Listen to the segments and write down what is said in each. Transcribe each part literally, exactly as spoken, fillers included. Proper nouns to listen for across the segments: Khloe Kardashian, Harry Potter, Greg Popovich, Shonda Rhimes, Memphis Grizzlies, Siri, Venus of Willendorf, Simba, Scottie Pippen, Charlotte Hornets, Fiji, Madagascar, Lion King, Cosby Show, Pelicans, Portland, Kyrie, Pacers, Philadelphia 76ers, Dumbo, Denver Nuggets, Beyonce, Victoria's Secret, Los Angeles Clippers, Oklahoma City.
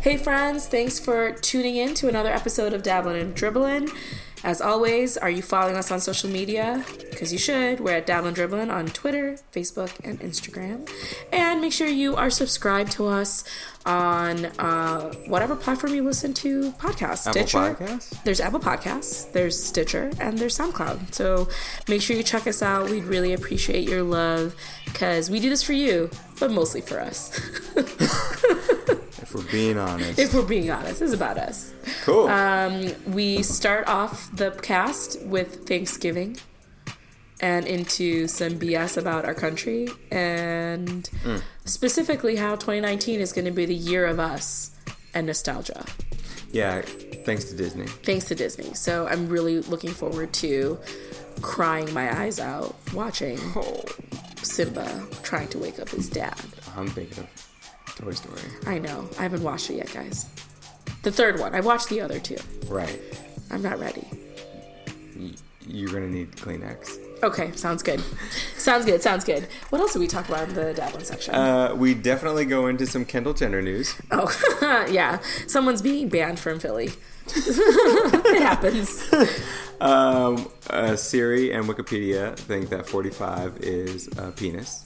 Hey friends, thanks for tuning in to another episode of Dabblin' and Dribblin'. As always, are you following us on social media? Because you should. We're at Dabblin' Dribblin' on Twitter, Facebook, and Instagram. And make sure you are subscribed to us on uh, whatever platform you listen to podcasts. Stitcher. Apple Podcasts? There's Apple Podcasts, there's Stitcher, and there's SoundCloud. So make sure you check us out. We'd really appreciate your love because we do this for you, but mostly for us. If we're being honest. If we're being honest. It's about us. Cool. Um, we start off the cast with Thanksgiving and into some B S about our country and mm. specifically how twenty nineteen is going to be the year of us and nostalgia. Yeah, thanks to Disney. Thanks to Disney. So I'm really looking forward to crying my eyes out watching oh. Simba trying to wake up his dad. I'm thinking of Toy Story. I know. I haven't watched it yet, guys. The third one. I watched the other two. Right. I'm not ready. You're going to need Kleenex. Okay. Sounds good. sounds good. Sounds good. What else did we talk about in the Dabblin' section? Uh, we definitely go into some Kendall Jenner news. Oh, yeah. Someone's being banned from Philly. It happens. Um, uh, Siri and Wikipedia think that forty-five is a penis.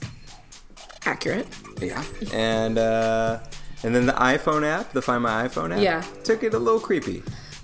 Accurate. Yeah. And uh, and then the iPhone app, the Find My iPhone app, yeah. took it a little creepy.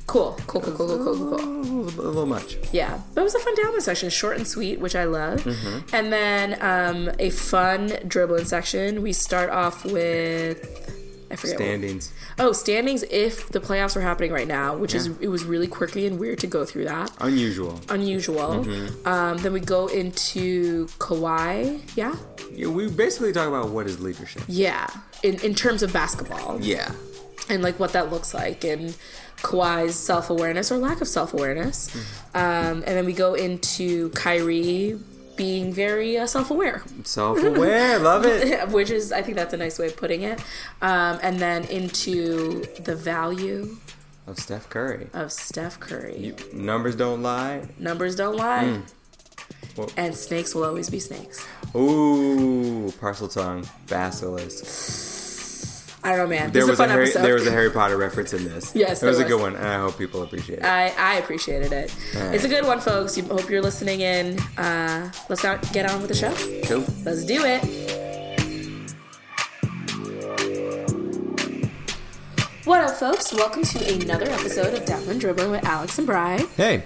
Cool. Cool, cool, cool, cool, cool, cool, cool. A little much. Yeah. But it was a fun Dabblin' section. Short and sweet, which I love. Mm-hmm. And then um, a fun Dribblin' section. We start off with... I forget standings. What. Oh, standings if the playoffs were happening right now, which yeah. is, it was really quirky and weird to go through that. Unusual. Unusual. Mm-hmm. Um, then we go into Kawhi. Yeah? Yeah, we basically talk about what is leadership. Yeah. In, in terms of basketball. Yeah. And like what that looks like and Kawhi's self-awareness or lack of self-awareness. Mm-hmm. Um, and then we go into Kyrie being very uh, self-aware. Self-aware, love it. Which is, I think that's a nice way of putting it. Um, and then into the value of Steph Curry. Of Steph Curry. You, numbers don't lie. Numbers don't lie. Mm. Well, and snakes will always be snakes. Ooh, parcel tongue, basilisk. I don't know, man. There this was is a fun a Harry, episode. There was a Harry Potter reference in this. Yes, it was, was a good one, and I hope people appreciate it. I, I appreciated it. Right. It's a good one, folks. You, hope you're listening in. Uh, let's not get on with the show. Cool. Let's do it. What up, folks? Welcome to another episode of Dabblin' Dribblin' with Alex and Bri. Hey.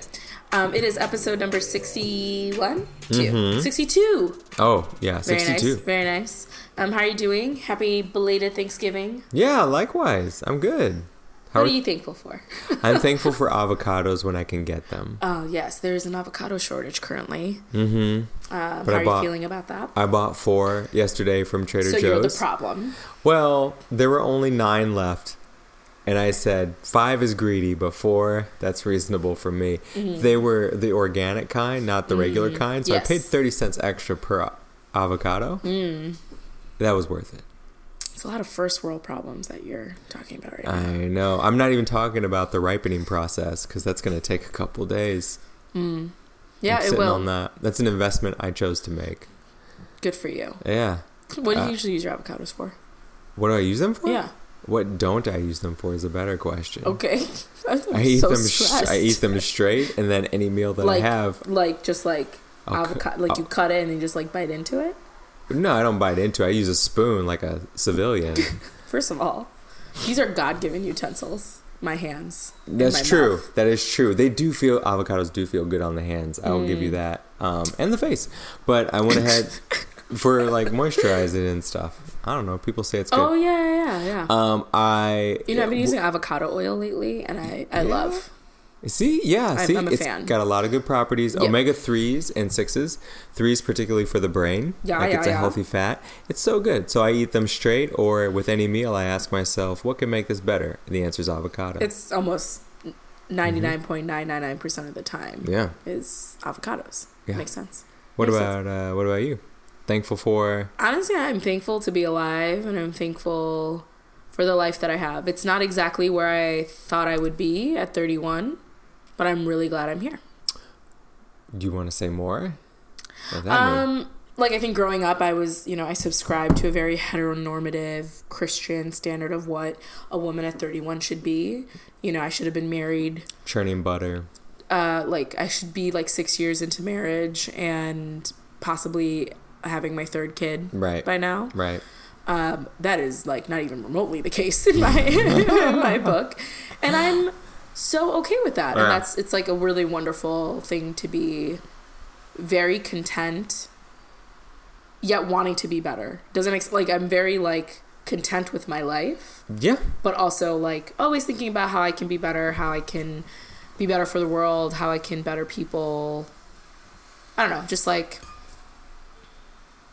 Um, it is episode number sixty-one? Mm-hmm. sixty-two. Oh, yeah, sixty-two. Very nice. Very nice. Um, how are you doing? Happy belated Thanksgiving. Yeah, likewise. I'm good. How what are you thankful for? I'm thankful for avocados when I can get them. Oh, yes. There is an avocado shortage currently. Mm-hmm. Um, how I are bought, you feeling about that? I bought four yesterday from Trader so Joe's. So you're the problem. Well, there were only nine left. And I said, five is greedy, but four, that's reasonable for me. Mm-hmm. They were the organic kind, not the mm-hmm. regular kind. So yes. I paid thirty cents extra per avocado. Mm. That was worth it. It's a lot of first world problems that you're talking about right now. I know. I'm not even talking about the ripening process because that's going to take a couple days. Mm. Yeah, I'm it will. Sitting on that. That's an investment I chose to make. Good for you. Yeah. What do you uh, usually use your avocados for? What do I use them for? Yeah. What don't I use them for is a better question. Okay. I'm I eat so them sh- I eat them straight and then any meal that like, I have. Like just like I'll avocado. Cu- like I'll, you cut it and you just like bite into it? No, I don't bite into it. I use a spoon like a civilian. First of all, these are God-given utensils. My hands. That's my true. Mouth. That is true. They do feel, avocados do feel good on the hands. I will mm. give you that. Um, and the face. But I went ahead... for like moisturizing and stuff. I don't know. People say it's good. Oh yeah, yeah, yeah. Um, I you know yeah, I've been using w- avocado oil lately, and I I yeah. love. See, yeah, I'm, see, I'm a it's fan. Got a lot of good properties. Yep. Omega threes and sixes. Threes particularly for the brain. Yeah, like yeah, it's a yeah. healthy fat. It's so good. So I eat them straight, or with any meal, I ask myself, what can make this better? And the answer is avocado. It's almost ninety-nine point nine nine nine percent mm-hmm. of the time. Yeah, is avocados. Yeah. Makes sense. What Makes about sense. Uh, what about you? Thankful for? Honestly, I'm thankful to be alive, and I'm thankful for the life that I have. It's not exactly where I thought I would be at thirty-one, but I'm really glad I'm here. Do you want to say more? What does that um, mean? like, I think growing up, I was, you know, I subscribed to a very heteronormative Christian standard of what a woman at thirty-one should be. You know, I should have been married. Churning butter. Uh, like, I should be, like, six years into marriage and possibly having my third kid right. by now. Right. Um, that is, like, not even remotely the case in my, in my book. And I'm so okay with that. Yeah. And that's, it's, like, a really wonderful thing to be very content, yet wanting to be better. Doesn't ex- like I'm very like content with my life. Yeah. But also like always thinking about how I can be better, how I can be better for the world, how I can better people. I don't know, just like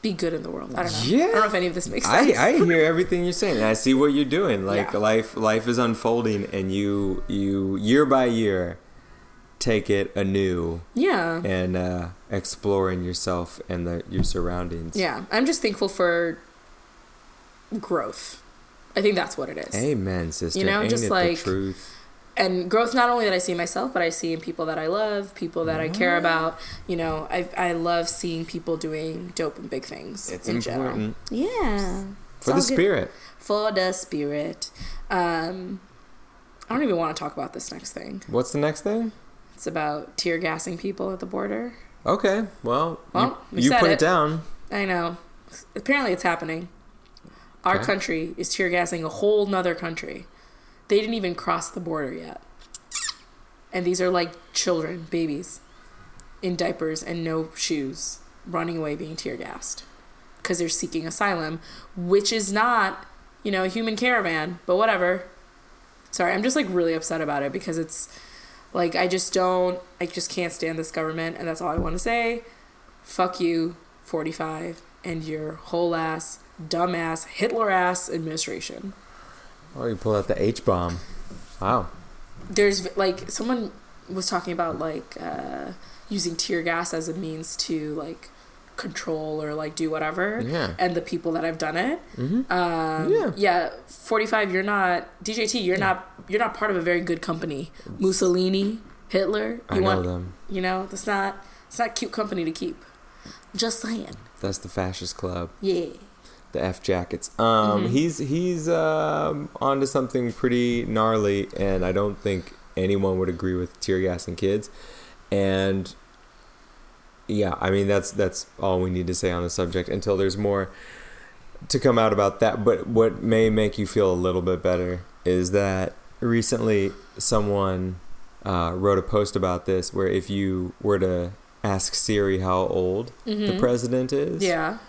be good in the world. I don't know. Yeah. I don't know if any of this makes sense. I, I hear everything you're saying. And I see what you're doing. Like yeah. life life is unfolding and you you year by year take it anew. Yeah. And uh, exploring yourself and the, your surroundings. Yeah. I'm just thankful for growth. I think that's what it is. Amen, sister. You know, Ain't just it like, the truth? And growth not only that I see in myself, but I see in people that I love, people that oh. I care about. You know, I I love seeing people doing dope and big things. It's in important. General. Yeah. For the spirit. Good. For the spirit. Um, I don't even want to talk about this next thing. What's the next thing? It's about tear gassing people at the border. Okay, well, well you, you put it. it down. I know. Apparently it's happening. Our okay. country is tear gassing a whole nother country. They didn't even cross the border yet. And these are like children, babies, in diapers and no shoes, running away being tear gassed. Because they're seeking asylum, which is not, you know, a human caravan, but whatever. Sorry, I'm just like really upset about it because it's... Like, I just don't, I just can't stand this government, and that's all I want to say. Fuck you, forty-five, and your whole ass, dumbass, Hitler-ass administration. Oh, you pulled out the H-bomb. Wow. There's, like, someone was talking about, like, uh, using tear gas as a means to, like, control or, like, do whatever. Yeah. And the people that have done it. Mm-hmm. Um, yeah. Yeah, forty-five, you're not, D J T, you're yeah. not. You're not part of a very good company. Mussolini, Hitler. You I want, know them. You know, that's not it's not cute company to keep. Just saying. That's the fascist club. Yeah. The F jackets. Um, mm-hmm. He's he's um, onto something pretty gnarly, and I don't think anyone would agree with tear gassing kids. And yeah, I mean that's that's all we need to say on the subject until there's more to come out about that. But what may make you feel a little bit better is that. Recently, someone uh, wrote a post about this where if you were to ask Siri how old mm-hmm. the president is. Yeah.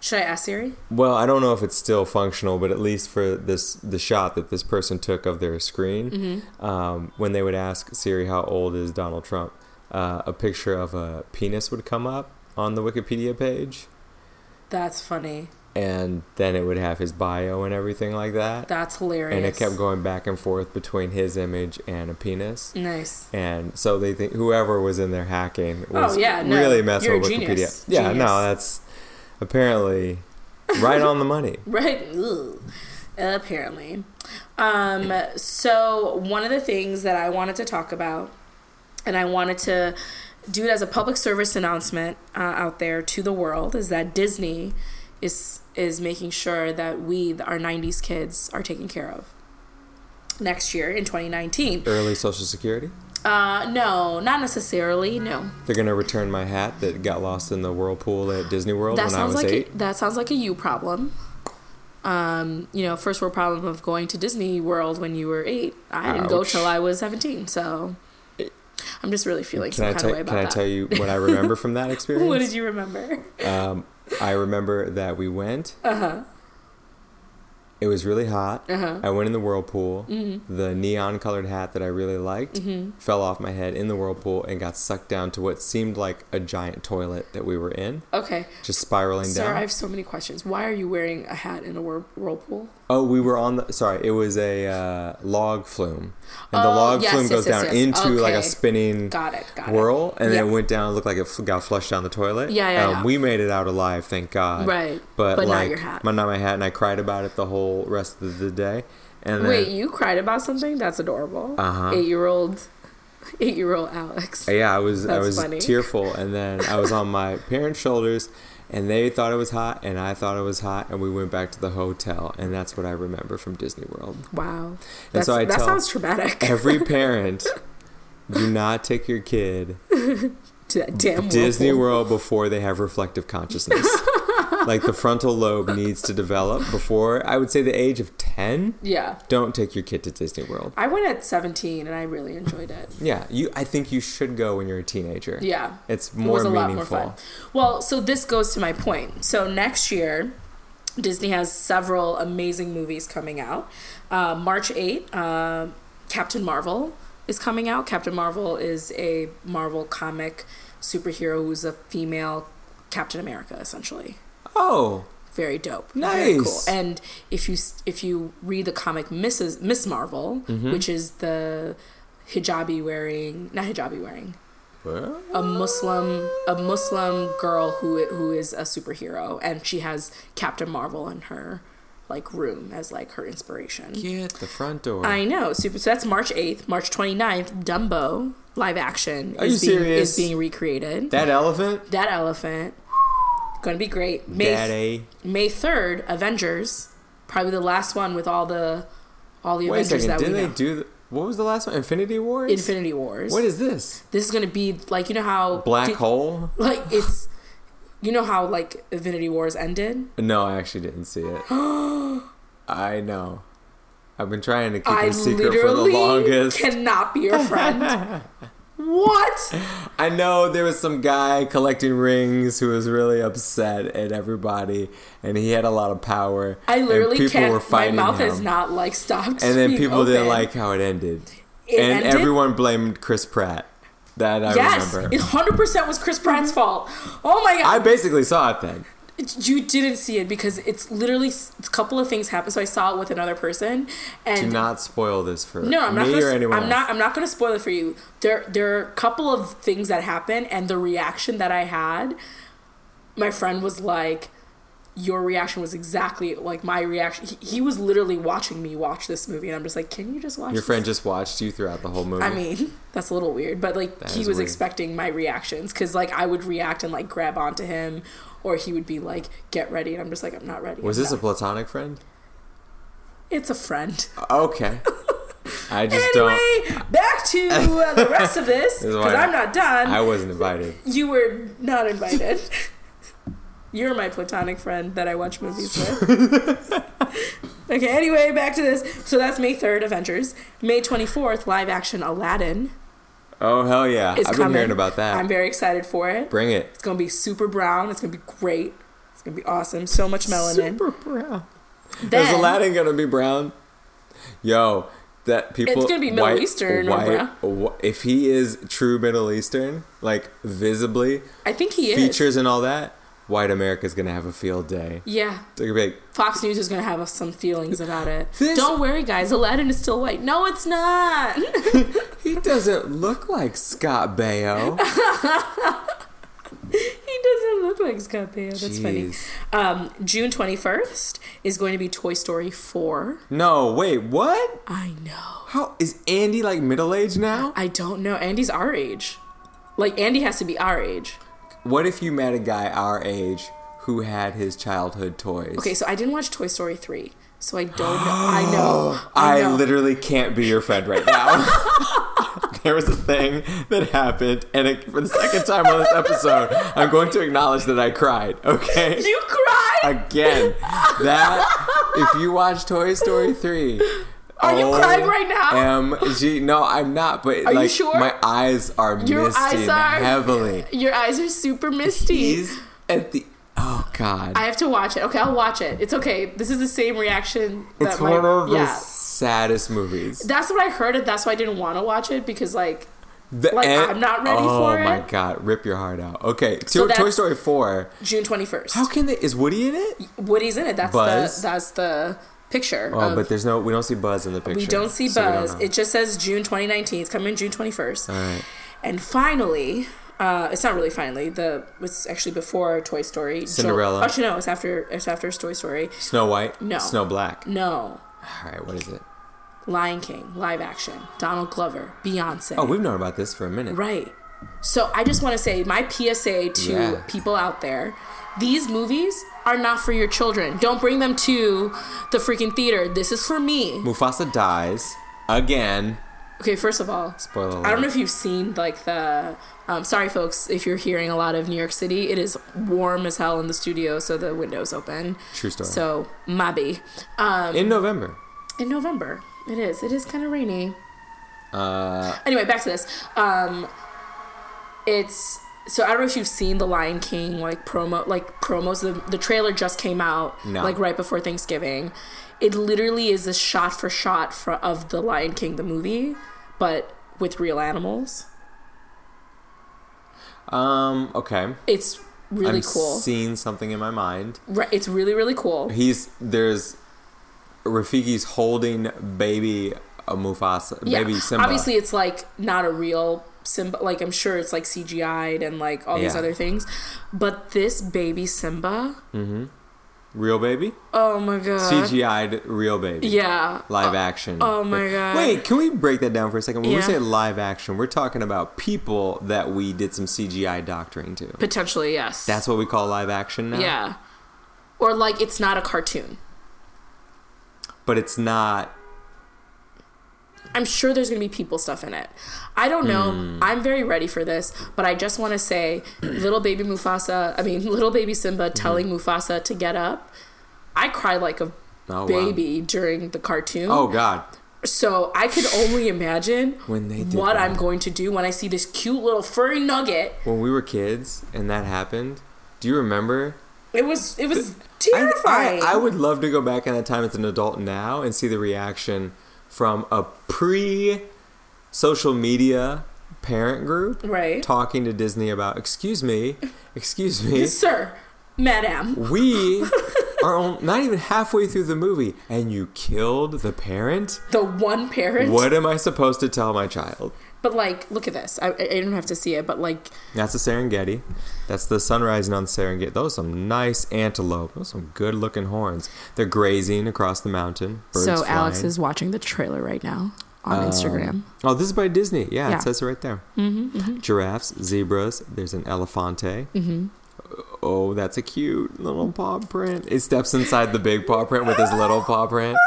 Should I ask Siri? Well, I don't know if it's still functional, but at least for this the shot that this person took of their screen, mm-hmm. um, when they would ask Siri how old is Donald Trump, uh, a picture of a penis would come up on the Wikipedia page. That's funny. And then it would have his bio and everything like that. That's hilarious. And it kept going back and forth between his image and a penis. Nice. And so they think whoever was in there hacking was oh, yeah, no, really messing with Wikipedia. Genius. Yeah, genius. No, that's apparently right on the money. Right. Ugh. Apparently. Um, so one of the things that I wanted to talk about, and I wanted to do it as a public service announcement uh, out there to the world, is that Disney... is is making sure that we, our nineties kids, are taken care of next year in twenty nineteen. Early Social Security? Uh, no, not necessarily, no. They're going to return my hat that got lost in the whirlpool at Disney World that when I was like eight? A, that sounds like a you problem. Um, you know, first world problem of going to Disney World when you were eight. I didn't Ouch. go till I was seventeen, so... I'm just really feeling can some I kind t- of way about can that. Can I tell you what I remember from that experience? What did you remember? Um, I remember that we went. Uh-huh. It was really hot. Uh-huh. I went in the whirlpool. Mm-hmm. The neon-colored hat that I really liked mm-hmm. fell off my head in the whirlpool and got sucked down to what seemed like a giant toilet that we were in. Okay. Just spiraling Sir, down. Sir, I have so many questions. Why are you wearing a hat in a whir- whirlpool? Oh, we were on the... Sorry, it was a uh, log flume. And the oh, log yes, flume yes, goes yes, down yes. into okay. like a spinning got it, got whirl. It. And yep. then it went down. It looked like it got flushed down the toilet. Yeah, yeah, um, yeah. We made it out alive, thank God. Right. But, but like, not your hat. My, not my hat. And I cried about it the whole rest of the day. And then, wait, you cried about something? That's adorable. Uh-huh. Eight-year-old eight-year-old Alex. Yeah, I was That's I was funny. tearful, and then I was on my parents' shoulders, and they thought it was hot, and I thought it was hot, and we went back to the hotel, and that's what I remember from Disney World. Wow. And that's, so I that tell sounds traumatic. Every parent, do not take your kid to that damn Disney World. World before they have reflective consciousness. Like, the frontal lobe needs to develop before, I would say, the age of ten. Yeah. Don't take your kid to Disney World. I went at seventeen, and I really enjoyed it. Yeah. you. I think you should go when you're a teenager. Yeah. It's more it was a meaningful. Lot more fun. Well, so this goes to my point. So next year, Disney has several amazing movies coming out. Uh, March eighth, uh, Captain Marvel is coming out. Captain Marvel is a Marvel comic superhero who's a female Captain America, essentially. Oh, very dope. Nice. Very cool. And if you if you read the comic Missus Miss Marvel, mm-hmm. which is the hijabi wearing, not hijabi wearing, what? a Muslim a Muslim girl who who is a superhero, and she has Captain Marvel in her like room as like her inspiration. Get the front door. I know. Super. So that's March eighth, March twenty-ninth, Dumbo live action Are is you being serious? is being recreated. That elephant? That elephant. Gonna be great. May May third, Avengers, probably the last one with all the all the Wait Avengers a second, that didn't we know. They do the, what was the last one? Infinity Wars. Infinity Wars. What is this? This is gonna be like you know how black did, hole. Like it's you know how like Infinity Wars ended. No, I actually didn't see it. I know. I've been trying to keep I it secret for the longest. Cannot be your friend. What? I know there was some guy collecting rings who was really upset at everybody, and he had a lot of power. I literally and people can't. Were fighting my mouth him. Is not like stopped. And then people open. Didn't like how it ended, it and ended? Everyone blamed Chris Pratt. That I yes, remember. Yes, one hundred percent was Chris Pratt's fault. Oh my god! I basically saw it then. You didn't see it because it's literally a couple of things happened. So I saw it with another person. And do not spoil this for no, I'm me not gonna, or anyone I'm else. Not, I'm not going to spoil it for you. There, there are a couple of things that happened, and the reaction that I had, my friend was like, your reaction was exactly like my reaction. He, he was literally watching me watch this movie, and I'm just like, can you just watch Your this? Friend just watched you throughout the whole movie. I mean, that's a little weird, but like that he was weird. Expecting my reactions because like I would react and like grab onto him. Or he would be like, get ready. And I'm just like, I'm not ready. Was this a platonic friend? It's a friend. Okay. I just anyway, don't. Anyway, back to uh, the rest of this, because I'm not done. I wasn't invited. You were not invited. You're my platonic friend that I watch movies with. Okay, anyway, back to this. So that's May third, Avengers. May twenty-fourth, live action Aladdin. Oh, hell yeah. I've coming. Been hearing about that. I'm very excited for it. Bring it. It's going to be super brown. It's going to be great. It's going to be awesome. So much melanin. Super brown. Then, is Aladdin going to be brown? Yo, that people... It's going to be Middle white, Eastern. White, or if he is true Middle Eastern, like visibly... I think he features is. Features and all that, white America's going to have a field day. Yeah. They're gonna be like, Fox News is going to have some feelings about it. This, Don't worry, guys. Aladdin is still white. No, it's not. He doesn't look like Scott Baio. He doesn't look like Scott Baio. That's Jeez. Funny. Um, June twenty-first is going to be Toy Story four. No, wait, what? I know. How is Andy like middle aged now? I don't know. Andy's our age. Like Andy has to be our age. What if you met a guy our age who had his childhood toys? Okay, so I didn't watch Toy Story three, so I don't know. I know. I, know. I literally can't be your friend right now. There was a thing that happened, and it, for the second time on this episode, I'm going to acknowledge that I cried, okay? You cried? Again. That, if you watch Toy Story three... Are you O M G, crying right now? No, I'm not, but are like, you sure? My eyes are your misty eyes are, heavily. Your eyes are super misty. He's at the... Oh, God. I have to watch it. Okay, I'll watch it. It's okay. This is the same reaction. That it's my, one of yeah. the... saddest movies. That's what I heard, and that's why I didn't want to watch it because, like, the like end, I'm not ready oh for it. Oh my god, rip your heart out. Okay, so to, Toy Story four, June twenty-first. How can they? Is Woody in it? Woody's in it. That's Buzz? the that's the picture. Oh, of, but there's no. We don't see Buzz in the picture. We don't see so Buzz. Don't it just says June twenty nineteen. It's coming June twenty-first. All right. And finally, uh, it's not really finally. The it's actually before Toy Story. Cinderella. Actually, no, it's after. It's after Toy Story. Snow White. No. Snow Black. No. All right, what is it? Lion King, live action, Donald Glover, Beyonce. Oh, we've known about this for a minute. Right. So I just want to say my P S A to yeah. people out there, these movies are not for your children. Don't bring them to the freaking theater. This is for me. Mufasa dies again. Okay, first of all, spoiler alert. I don't know if you've seen like the... Um, sorry, folks, if you're hearing a lot of New York City, it is warm as hell in the studio, so the window's open. True story. So, Mabi. Um, in November. In November. It is. It is kind of rainy. Uh. Anyway, back to this. Um, it's... So I don't know if you've seen the Lion King like promo, like promos. The, the trailer just came out no. like right before Thanksgiving. It literally is a shot for shot for, of the Lion King the movie, but with real animals. Um. Okay. It's really I'm cool. I'm seeing something in my mind. Right. It's really really cool. He's there's Rafiki's holding baby uh, Mufasa, yeah. baby Simba. Obviously, it's like not a real. Simba, like I'm sure it's like C G I'd and like all yeah. these other things, but this baby Simba, mm-hmm. real baby. Oh my god, C G I'd real baby. Yeah, live uh, action. Oh my god. Wait, can we break that down for a second? When yeah. we say live action, we're talking about people that we did some C G I doctoring to. Potentially, yes. That's what we call live action now. Yeah, or like it's not a cartoon, but it's not. I'm sure there's going to be people stuff in it. I don't know. Mm. I'm very ready for this, but I just want to say little baby Mufasa, I mean, little baby Simba telling mm. Mufasa to get up. I cried like a oh, baby wow. during the cartoon. Oh, God. So I could only imagine when they did what that. I'm going to do when I see this cute little furry nugget. When we were kids and that happened, do you remember? It was, it was the, terrifying. I, I, I would love to go back in that time as an adult now and see the reaction from a pre-social media parent group right. talking to Disney about, excuse me, excuse me. Sir, madam. We are on, not even halfway through the movie, and you killed the parent? The one parent? What am I supposed to tell my child? But, like, look at this. I, I didn't have to see it, but, like... That's the Serengeti. That's the sun rising on the Serengeti. Those are some nice antelope. Those are some good-looking horns. They're grazing across the mountain. Birds so flying. Alex is watching the trailer right now on um, Instagram. Oh, this is by Disney. Yeah, yeah. It says it right there. Mm-hmm, mm-hmm. Giraffes, zebras. There's an elephante. Mm-hmm. Oh, that's a cute little paw print. It steps inside the big paw print with his little paw print.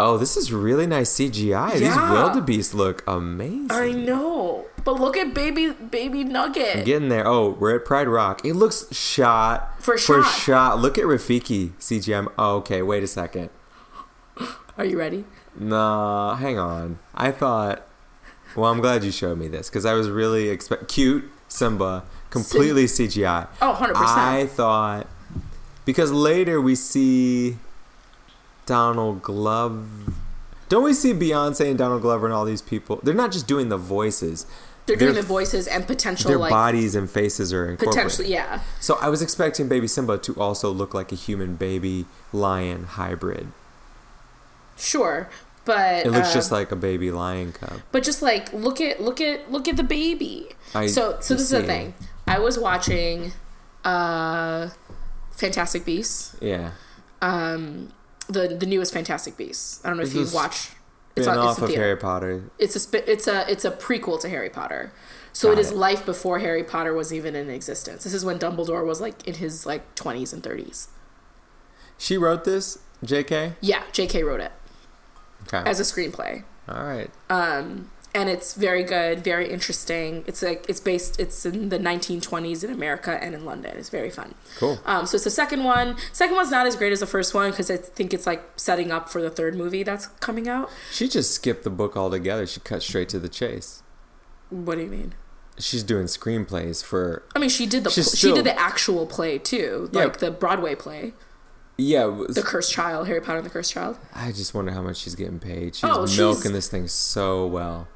Oh, this is really nice C G I. Yeah. These wildebeest look amazing. I know. But look at baby baby Nugget. I'm getting there. Oh, we're at Pride Rock. It looks shot. For shot. For shot. Look at Rafiki C G I. Oh, okay, wait a second. Are you ready? Nah, hang on. I thought... Well, I'm glad you showed me this because I was really... expect Cute Simba. Completely Sim- C G I. Oh, one hundred percent. I thought... Because later we see... Donald Glover. Don't we see Beyonce and Donald Glover and all these people? They're not just doing the voices. They're, they're doing the voices and potential their like... Their bodies and faces are incorporated. Potentially, yeah. So I was expecting baby Simba to also look like a human baby lion hybrid. Sure, but... It looks uh, just like a baby lion cub. But just like, look at look at, look at the baby. I so so this is the thing. I was watching uh, Fantastic Beasts. Yeah. Um... The the newest Fantastic Beasts. I don't know if you watch. It's on, off it's of the, Harry Potter. It's a it's a it's a prequel to Harry Potter, so Got it is it. life before Harry Potter was even in existence. This is when Dumbledore was like in his like twenties and thirties. She wrote this, J K. Yeah, J K wrote it. Okay. As a screenplay. All right. Um, and it's very good, very interesting. It's like it's based. It's in the nineteen twenties in America and in London. It's very fun. Cool. Um, so it's the second one. Second one's not as great as the first one because I think it's like setting up for the third movie that's coming out. She just skipped the book altogether. She cut straight to the chase. What do you mean? She's doing screenplays for. I mean, she did the pl- still, she did the actual play too, like yeah. the Broadway play. Yeah, was, the Cursed Child, Harry Potter and the Cursed Child. I just wonder how much she's getting paid. She's oh, milking she's, this thing so well.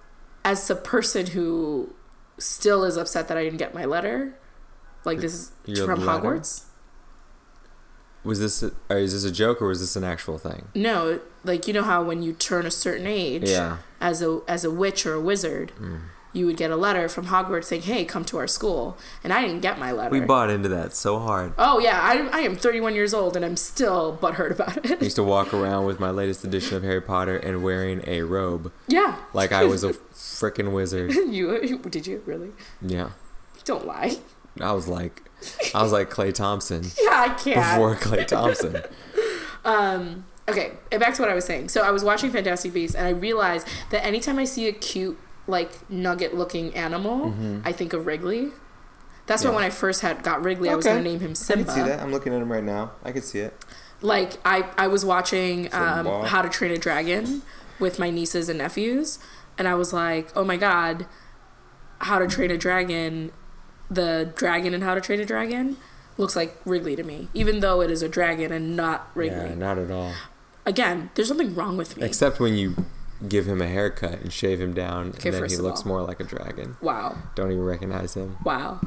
As a person who still is upset that I didn't get my letter, like this is Your from letter? Hogwarts. Was this a, or is this a joke or was this an actual thing? No, like you know how when you turn a certain age, yeah. as a as a witch or a wizard, mm. you would get a letter from Hogwarts saying, hey, come to our school. And I didn't get my letter. We bought into that so hard. Oh, yeah. I, I am thirty-one years old, and I'm still butthurt about it. I used to walk around with my latest edition of Harry Potter and wearing a robe. Yeah. Like I was a freaking wizard. You did you? Really? Yeah. Don't lie. I was like, I was like Clay Thompson. Yeah, I can't. Before Clay Thompson. um... Okay, back to what I was saying. So I was watching Fantastic Beasts, and I realized that anytime I see a cute, like, nugget-looking animal, mm-hmm. I think of Wrigley. That's yeah. why when I first had got Wrigley, okay. I was going to name him Simba. I can see that. I'm looking at him right now. I can see it. Like, I, I was watching um, How to Train a Dragon with my nieces and nephews, and I was like, oh, my God, How to Train a Dragon, the dragon in How to Train a Dragon looks like Wrigley to me, even though it is a dragon and not Wrigley. Yeah, not at all. Again, there's something wrong with me. Except when you give him a haircut and shave him down, okay, and then he looks all. more like a dragon. Wow. Don't even recognize him. Wow.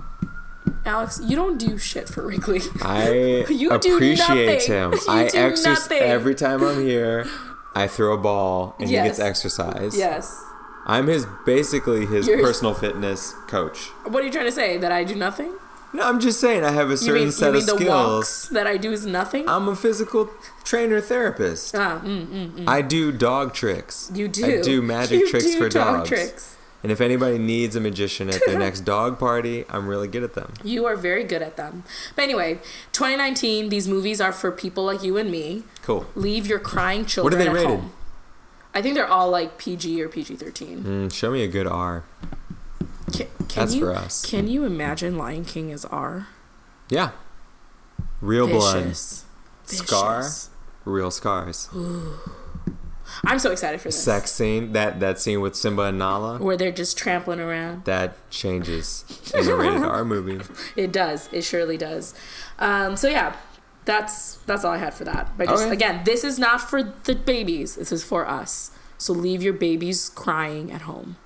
Alex, you don't do shit for Wrigley. I you appreciate him. You I do exor- nothing. Every time I'm here, I throw a ball and yes. he gets exercise. Yes. I'm his basically his You're... personal fitness coach. What are you trying to say? That I do nothing? No, I'm just saying I have a certain you mean, set you mean of the skills. Walks that I do is nothing? I'm a physical trainer therapist. Ah, mm, mm, mm. I do dog tricks. You do. I do magic you tricks do for dog dogs. Tricks. And if anybody needs a magician at their next dog party, I'm really good at them. You are very good at them. But anyway, twenty nineteen, these movies are for people like you and me. Cool. Leave your crying children at home. What are they rated? Home. I think they're all like P G or P G thirteen. Mm, show me a good R. Can, can That's you, for us. Can you imagine Lion King as R? Yeah. Real Vicious. blood. Scar. Vicious. Real scars. Ooh. I'm so excited for this. Sex scene. That that scene with Simba and Nala. Where they're just trampling around. That changes in a rated R movie. It does. It surely does. Um, so yeah. That's that's all I had for that. But just, okay. Again, this is not for the babies. This is for us. So leave your babies crying at home.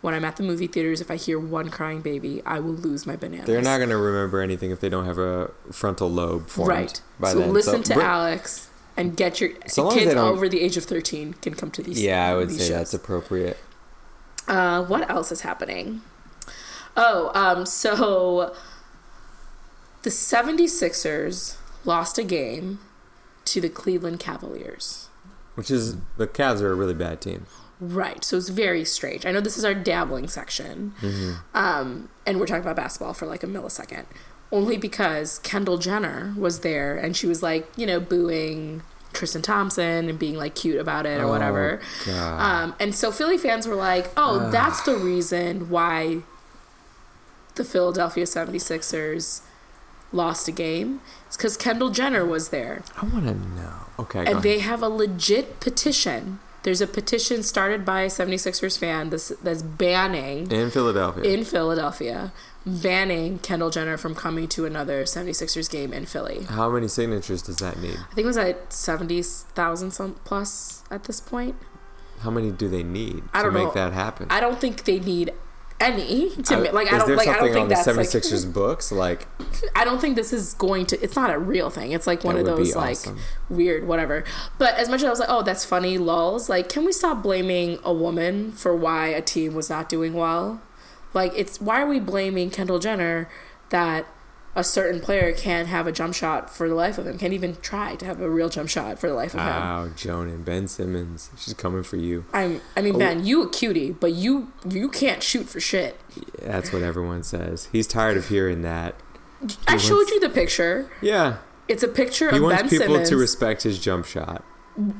When I'm at the movie theaters, if I hear one crying baby, I will lose my bananas. They're not going to remember anything if they don't have a frontal lobe formed. Right. By so then. listen so, to br- Alex and get your so kids over the age of thirteen can come to these. Yeah, I would say shows. That's appropriate. Uh, what else is happening? Oh, um, so the seventy-sixers lost a game to the Cleveland Cavaliers. Which is, the Cavs are a really bad team. Right, so it's very strange. I know this is our dabbling section, mm-hmm. um, and we're talking about basketball for like a millisecond, only because Kendall Jenner was there, and she was like, you know, booing Tristan Thompson and being like cute about it or oh, whatever. God. Um, and so Philly fans were like, oh, Ugh. that's the reason why the Philadelphia seventy-sixers lost a game. It's because Kendall Jenner was there. I want to know. Okay, And go ahead. They have a legit petition. There's a petition started by a seventy-sixers fan that's, that's banning... In Philadelphia. In Philadelphia. Banning Kendall Jenner from coming to another seventy-sixers game in Philly. How many signatures does that need? I think it was like seventy thousand plus at this point. How many do they need I don't to know. make that happen? I don't think they need any. To I, ma- like, I don't, like, I don't think that's... Is there something on the seventy-sixers like, books? Like, I don't think this is going to... It's not a real thing. It's like one of those like awesome. weird whatever. But as much as I was like, oh, that's funny, lulz. Like, can we stop blaming a woman for why a team was not doing well? Like, it's... Why are we blaming Kendall Jenner that a certain player can't have a jump shot for the life of him? Can't even try to have a real jump shot for the life of him. Wow, Joan and Ben Simmons. She's coming for you. I'm, I mean, oh. Ben, you a cutie, but you you can't shoot for shit. Yeah, that's what everyone says. He's tired of hearing that. He I wants, showed you the picture. Yeah. It's a picture of Ben Simmons. He wants people to respect his jump shot.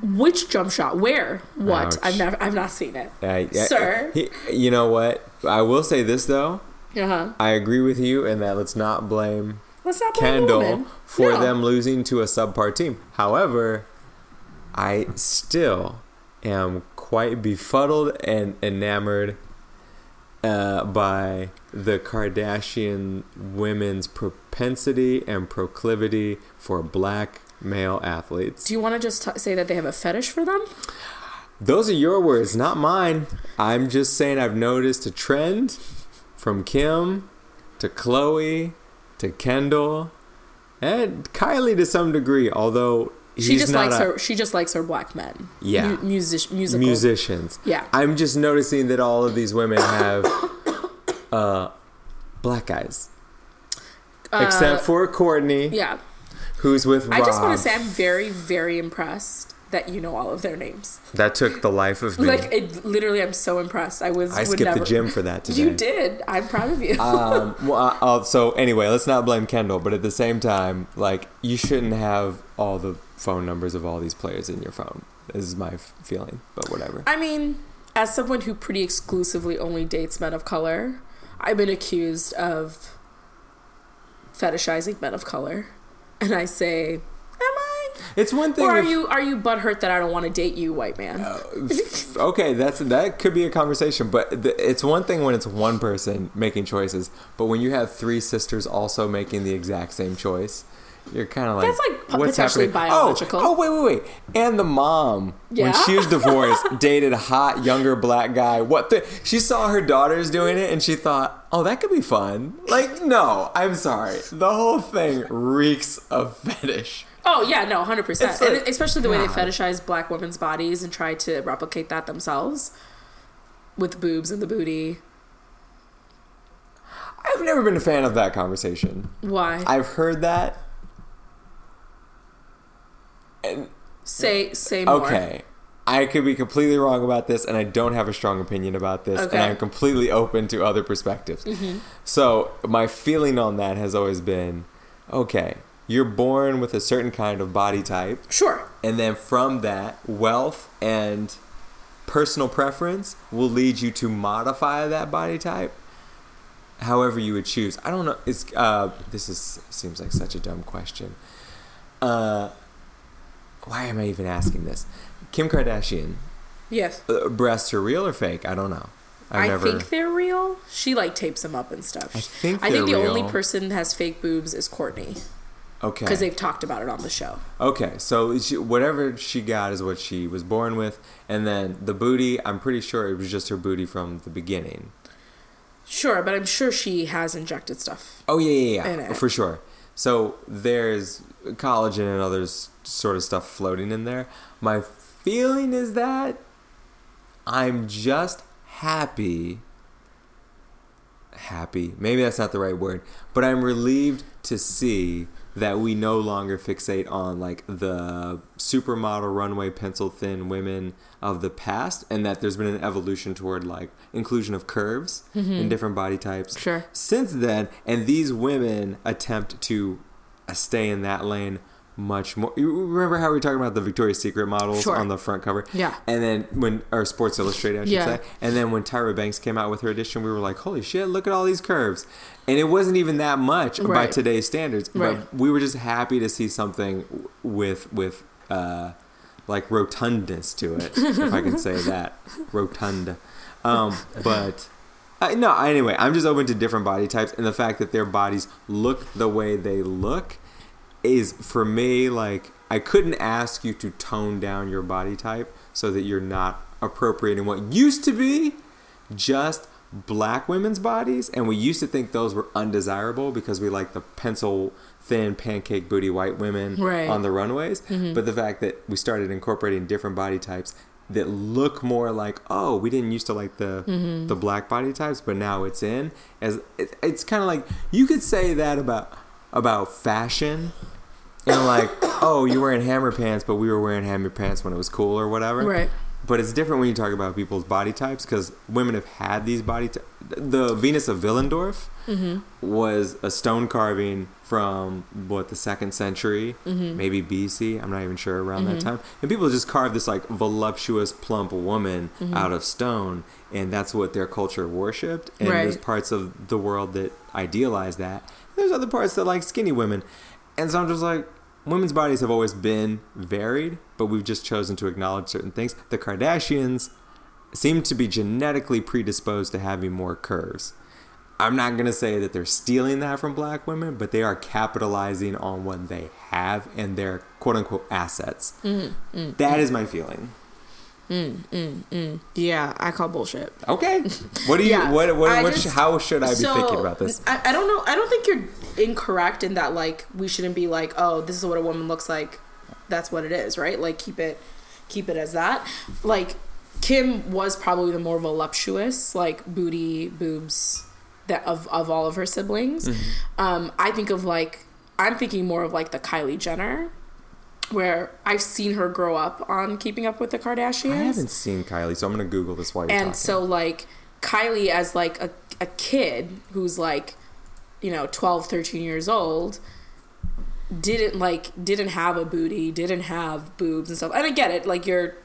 Which jump shot? Where? What? Ouch. I've never, I've not seen it. I, I, Sir. He, you know what? I will say this, though. Uh-huh. I agree with you in that let's not blame, let's not blame Kendall for no. them losing to a subpar team. However, I still am quite befuddled and enamored uh, by the Kardashian women's propensity and proclivity for black male athletes. Do you want to just t- say that they have a fetish for them? Those are your words, not mine. I'm just saying I've noticed a trend. From Kim to Khloe to Kendall and Kylie to some degree, although She just likes a, her. She just likes her black men. Yeah, Mu- music, musical. musicians. Yeah, I'm just noticing that all of these women have uh, black guys, uh, except for Courtney. Yeah, who's with Rob. I just want to say I'm very, very impressed that you know all of their names. That took the life of me. Like it, literally, I'm so impressed. I was. I would skipped never. the gym for that today. You did. I'm proud of you. um. Well, I'll, so anyway, let's not blame Kendall, but at the same time, like you shouldn't have all the phone numbers of all these players in your phone. This is my f- feeling, but whatever. I mean, as someone who pretty exclusively only dates men of color, I've been accused of fetishizing men of color, and I say, am I? It's one thing. Or are if, you are you butthurt that I don't want to date you, white man? Uh, okay, that's that could be a conversation, but th- it's one thing when it's one person making choices, but when you have three sisters also making the exact same choice. You're kind of like, that's like what's potentially happening? Biological. Oh, oh, wait, wait, wait. And the mom, yeah? when she was divorced, dated a hot, younger black guy. What the? She saw her daughters doing it, and she thought, oh, that could be fun. Like, no, I'm sorry. The whole thing reeks of fetish. Oh, yeah, no, one hundred percent. Like, and especially the God. way they fetishize black women's bodies and try to replicate that themselves with the boobs and the booty. I've never been a fan of that conversation. Why? I've heard that. And, say say more. Okay, I could be completely wrong about this, and I don't have a strong opinion about this, okay. and I'm completely open to other perspectives. Mm-hmm. So my feeling on that has always been, okay, you're born with a certain kind of body type. Sure. And then from that, wealth and personal preference will lead you to modify that body type however you would choose. I don't know. It's uh, this is seems like such a dumb question. Uh... Why am I even asking this? Kim Kardashian. Yes. Uh, breasts are real or fake? I don't know. I've I never... think they're real. She like tapes them up and stuff. I think they're real. I think the real. only person that has fake boobs is Courtney. Okay. Because they've talked about it on the show. Okay. So she, whatever she got is what she was born with. And then the booty, I'm pretty sure it was just her booty from the beginning. Sure. But I'm sure she has injected stuff. Oh, yeah, yeah, yeah. In it. For sure. So there's collagen and other sort of stuff floating in there. My feeling is that I'm just happy. Happy. Maybe that's not the right word. But I'm relieved to see that we no longer fixate on like the supermodel runway pencil thin women of the past, and that there's been an evolution toward like inclusion of curves mm-hmm. and different body types sure. since then, and these women attempt to uh, stay in that lane much more. You remember how we were talking about the Victoria's Secret models sure. on the front cover? Yeah. And then when, or Sports Illustrated, I should yeah. say. And then when Tyra Banks came out with her edition, we were like, holy shit, look at all these curves. And it wasn't even that much right. by today's standards. Right. But we were just happy to see something with, with uh, like rotundness to it, if I can say that. Rotunda. Um, but... Uh, no, anyway, I'm just open to different body types, and the fact that their bodies look the way they look is for me like I couldn't ask you to tone down your body type so that you're not appropriating what used to be just black women's bodies, and we used to think those were undesirable because we like the pencil thin pancake booty white women right. on the runways mm-hmm. but the fact that we started incorporating different body types that look more like, oh, we didn't used to like the mm-hmm. the black body types, but now it's in as it, it's kind of like you could say that about about fashion and like, oh, you're wearing hammer pants, but we were wearing hammer pants when it was cool or whatever. Right. But it's different when you talk about people's body types because women have had these body types. The Venus of Willendorf mm-hmm. was a stone carving from, what, the second century, mm-hmm. maybe B C. I'm not even sure around mm-hmm. that time. And people just carved this like voluptuous, plump woman mm-hmm. out of stone. And that's what their culture worshipped. And right. there's parts of the world that idealize that. There's other parts that like skinny women. And so I'm just like, women's bodies have always been varied, but we've just chosen to acknowledge certain things. The Kardashians seem to be genetically predisposed to having more curves. I'm not going to say that they're stealing that from black women, but they are capitalizing on what they have and their quote-unquote assets. Mm, mm, that mm. is my feeling. Mm, mm, mm. Yeah, I call bullshit. Okay, what do you? yeah. What? What? what just, how should I be so, thinking about this? I, I don't know. I don't think you're incorrect in that. Like, we shouldn't be like, oh, this is what a woman looks like. that's what it is, right? Like, keep it, keep it as that. Like, Kim was probably the more voluptuous, like, booty, boobs, that of, of all of her siblings. Mm-hmm. Um, I think of, like, I'm thinking more of, like, the Kylie Jenner, where I've seen her grow up on Keeping Up with the Kardashians. I haven't seen Kylie, so I'm going to Google this while you're and talking. And so, like, Kylie as, like, a, a kid who's, like, you know, twelve, thirteen years old, didn't, like, didn't have a booty, didn't have boobs and stuff. And I get it. Like, you're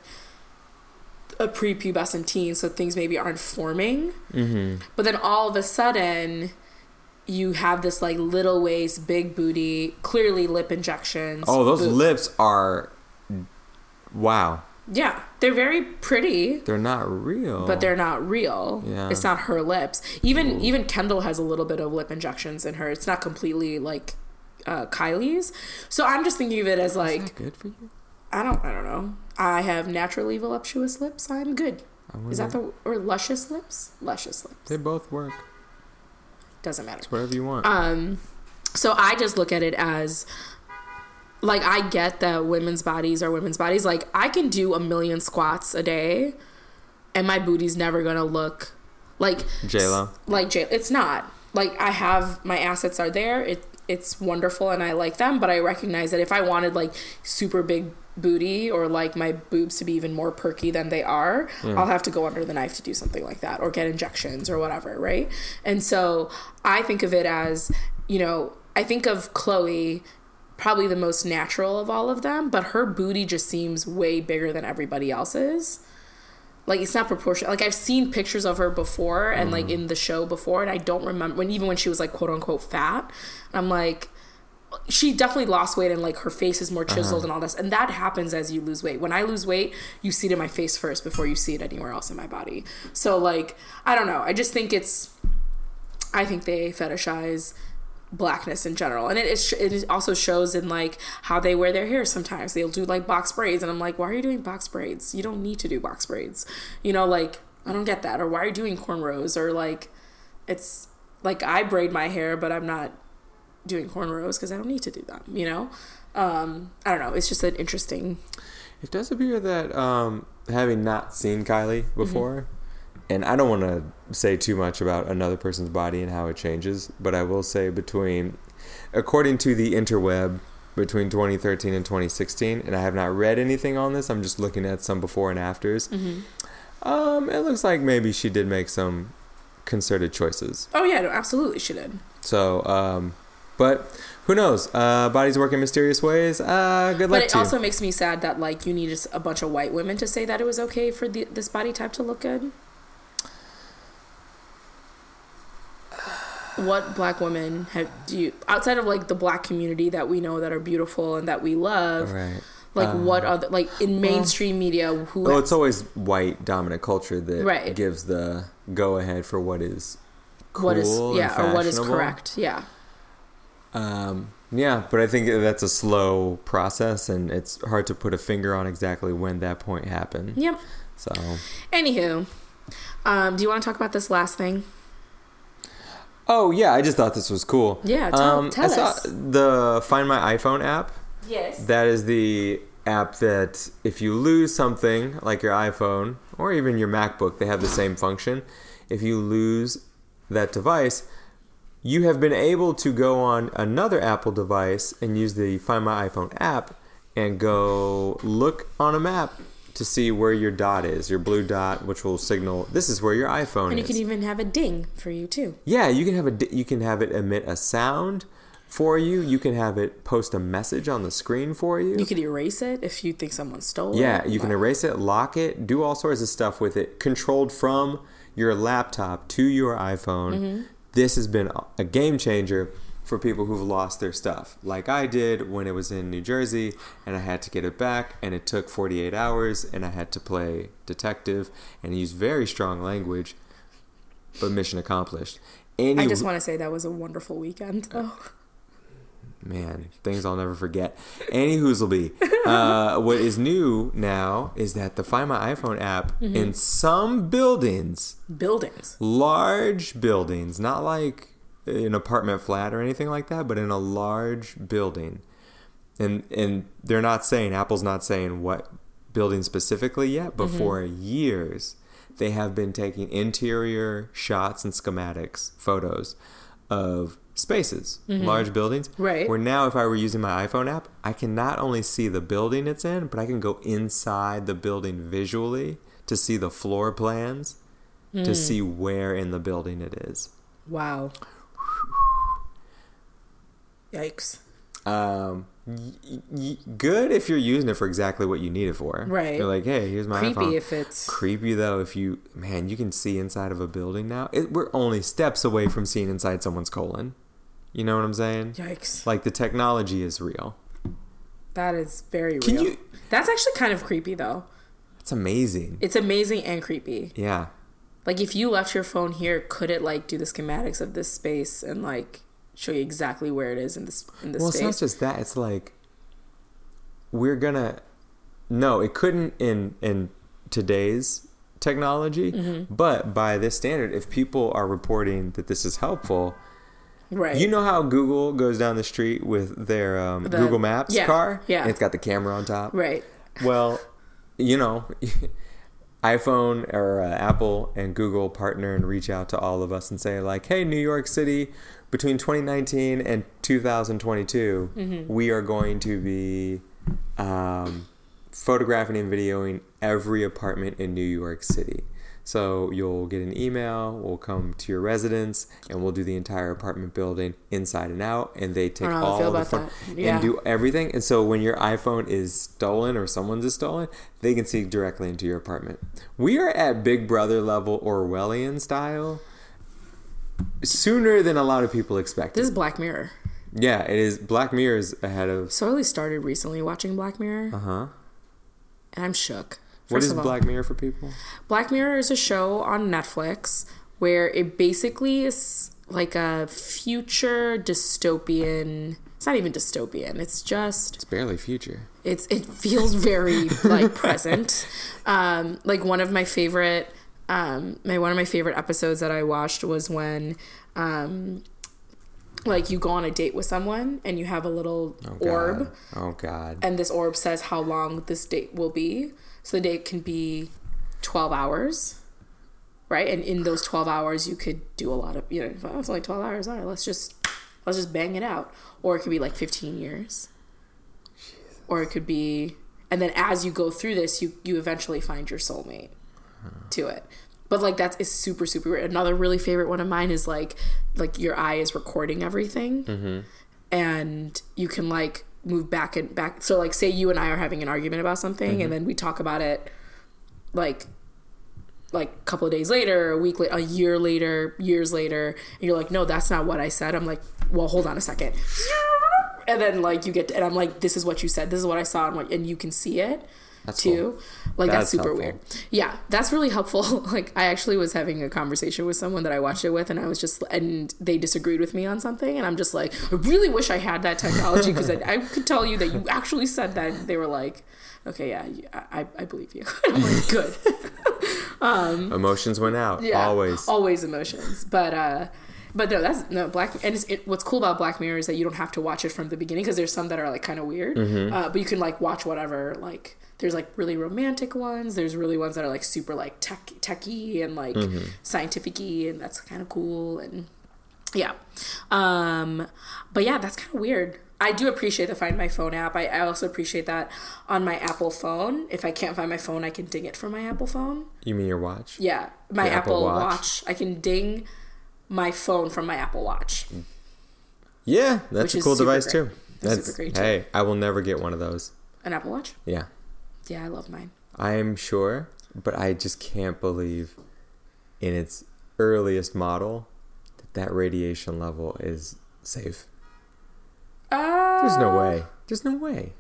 a prepubescent teen, so things maybe aren't forming. Mm-hmm. But then all of a sudden, you have this, like, little waist, big booty, clearly lip injections. Oh, those boobs. Lips are... Wow. Yeah. They're very pretty. They're not real. But they're not real. Yeah. It's not her lips. Even Ooh. even Kendall has a little bit of lip injections in her. It's not completely, like, uh, Kylie's. So I'm just thinking of it as, like... Is that good for you? I don't, I don't know. I have naturally voluptuous lips. I'm good. Is that the... Or luscious lips? Luscious lips. They both work. Doesn't matter. It's whatever you want. Um, so I just look at it as, like, I get that women's bodies are women's bodies. Like, I can do a million squats a day, and my booty's never gonna look like J-Lo. Like J. It's not. Like, I have my assets are there. It it's wonderful, and I like them. But I recognize that if I wanted, like, super big booty or, like, my boobs to be even more perky than they are, mm. I'll have to go under the knife to do something like that or get injections or whatever, right? And so I think of it as, you know, I think of Chloe, probably the most natural of all of them, but her booty just seems way bigger than everybody else's. Like, it's not proportional. Like, I've seen pictures of her before and, mm. like, in the show before, and I don't remember, when even when she was, like, quote-unquote fat, I'm like... She definitely lost weight, and, like, her face is more chiseled, uh-huh. and all this. And that happens as you lose weight. When I lose weight, you see it in my face first before you see it anywhere else in my body. So, like, I don't know. I just think it's... I think they fetishize blackness in general. And it, it, it also shows in, like, how they wear their hair sometimes. They'll do, like, box braids. And I'm like, why are you doing box braids? You don't need to do box braids. You know, like, I don't get that. Or why are you doing cornrows? Or, like, it's... Like, I braid my hair, but I'm not... doing cornrows because I don't need to do them, you know? Um, I don't know. It's just an interesting... It does appear that, um, having not seen Kylie before, mm-hmm. and I don't want to say too much about another person's body and how it changes, but I will say between, according to the interweb, between twenty thirteen and twenty sixteen, and I have not read anything on this, I'm just looking at some before and afters, mm-hmm. um, it looks like maybe she did make some concerted choices. Oh, yeah, no, absolutely she did. So, um... But who knows? Uh, bodies work in mysterious ways. Uh, good luck to you. But it also makes me sad that, like, you need a bunch of white women to say that it was okay for the, this body type to look good. What black women have do you, outside of, like, the black community that we know that are beautiful and that we love? Right. Like, um, what other, like, in mainstream well, media? Who? Oh, it's always white dominant culture that right. gives the go ahead for what is cool, what is yeah, or what is correct, yeah. Um, yeah, but I think that's a slow process, and it's hard to put a finger on exactly when that point happened. Yep. So, anywho, um, do you want to talk about this last thing? Oh, yeah, I just thought this was cool. Yeah, tell, um, tell I us. Saw the Find My iPhone app. Yes. That is the app that if you lose something, like your iPhone or even your MacBook, they have the same function. If you lose that device... You have been able to go on another Apple device and use the Find My iPhone app and go look on a map to see where your dot is, your blue dot, which will signal this is where your iPhone is. And you can even have a ding for you too. Yeah, you can have a you can have it emit a sound for you. You can have it post a message on the screen for you. You can erase it if you think someone stole yeah, it. Yeah, you can erase it, lock it, do all sorts of stuff with it, controlled from your laptop to your iPhone. Mm-hmm. This has been a game changer for people who've lost their stuff, like I did when it was in New Jersey, and I had to get it back, and it took forty-eight hours, and I had to play detective and use very strong language, but mission accomplished. Any- I just want to say that was a wonderful weekend, though. Man, things I'll never forget. Any whoozleby. Uh, what is new now is that the Find My iPhone app mm-hmm. in some buildings, buildings, large buildings, not like an apartment flat or anything like that, but in a large building, And and they're not saying, Apple's not saying what building specifically yet, but mm-hmm. for years they have been taking interior shots and schematics, photos of spaces, mm-hmm. large buildings. Right. Where now if I were using my iPhone app, I can not only see the building it's in, but I can go inside the building visually to see the floor plans, mm. to see where in the building it is. Wow. Yikes. Um... Y- y- good if you're using it for exactly what you need it for. Right. You're like, hey, here's my creepy iPhone. If it's creepy though, if you man, you can see inside of a building now. It, we're only steps away from seeing inside someone's colon. You know what I'm saying? Yikes! Like the technology is real. That is very real. Can you, that's actually kind of creepy though. It's amazing. It's amazing and creepy. Yeah. Like if you left your phone here, could it like do the schematics of this space and like show you exactly where it is in this in this well, space. Well, it's not just that. It's like we're gonna. No, it couldn't in in today's technology. Mm-hmm. But by this standard, if people are reporting that this is helpful, right? You know how Google goes down the street with their um, the, Google Maps yeah, car, yeah, and it's got the camera on top, right? Well, you know. iPhone or uh, Apple and Google partner and reach out to all of us and say like, hey, New York City, between twenty nineteen and two thousand twenty-two, mm-hmm. we are going to be um, photographing and videoing every apartment in New York City. So you'll get an email, we'll come to your residence, and we'll do the entire apartment building inside and out, and they take all the about fun that. Yeah. and do everything. And so when your iPhone is stolen or someone's is stolen, they can see directly into your apartment. We are at Big Brother level Orwellian style sooner than a lot of people expect. This is Black Mirror. Yeah, it is. Black Mirror is ahead of... So I only started recently watching Black Mirror. Uh-huh. And I'm shook. What is Black Mirror for people? Black Mirror is a show on Netflix where it basically is like a future dystopian. It's not even dystopian. It's just. It's barely future. It's it feels very like present. Um, like one of my favorite, um, my one of my favorite episodes that I watched was when. Um, Like you go on a date with someone and you have a little oh, orb. God. Oh, God. And this orb says how long this date will be. So the date can be twelve hours, right? And in those twelve hours, you could do a lot of, you know, oh, it's only twelve hours. All right, let's just, let's just bang it out. Or it could be like fifteen years. Jesus. Or it could be, and then as you go through this, you, you eventually find your soulmate huh. to it. But, like, that is super, super weird. Another really favorite one of mine is, like, like your eye is recording everything. Mm-hmm. And you can, like, move back and back. So, like, say you and I are having an argument about something. Mm-hmm. And then we talk about it, like, like a couple of days later, a week later, a year later, years later. And you're like, no, that's not what I said. I'm like, well, hold on a second. And then, like, you get to, and I'm like, this is what you said. This is what I saw. And, like, and you can see it. That's too. Cool. Like that's, that's super helpful. Weird. Yeah, that's really helpful. Like I actually was having a conversation with someone that I watched it with, and I was just, and they disagreed with me on something, and I'm just like, I really wish I had that technology because I, I could tell you that you actually said that. And they were like, okay, yeah, I I believe you. I'm like, good. um, emotions went out. Yeah, always, always emotions. But uh, but no, that's no Black. And it's, it, what's cool about Black Mirror is that you don't have to watch it from the beginning because there's some that are like kind of weird, mm-hmm. uh, but you can like watch whatever like. There's, like, really romantic ones. There's really ones that are, like, super, like, tech techy and, like, mm-hmm. scientific-y, and that's kind of cool. And, yeah. Um, but, yeah, that's kind of weird. I do appreciate the Find My Phone app. I, I also appreciate that on my Apple phone. If I can't find my phone, I can ding it from my Apple phone. You mean your watch? Yeah. My Apple, Apple Watch. Watch. I can ding my phone from my Apple Watch. Yeah, that's a cool device, great. Too. That's, that's super great, too. Hey, I will never get one of those. An Apple Watch? Yeah. Yeah, I love mine. I'm sure, but I just can't believe in its earliest model that that radiation level is safe. Uh, There's no way. There's no way.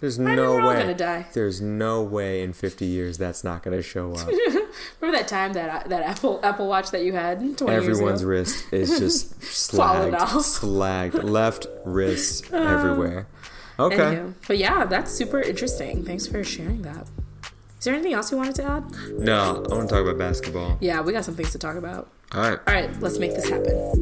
There's no way. We're all gonna die. There's no way in fifty years that's not going to show up. Remember that time that that Apple Apple Watch that you had twenty years ago? Everyone's wrist is just slagged. Falling off. Slagged. Left wrists um, everywhere. Okay. Anywho. But yeah, that's super interesting. Thanks for sharing that. Is there anything else you wanted to add? No, I want to talk about basketball. Yeah, we got some things to talk about. All right. All right, let's make this happen.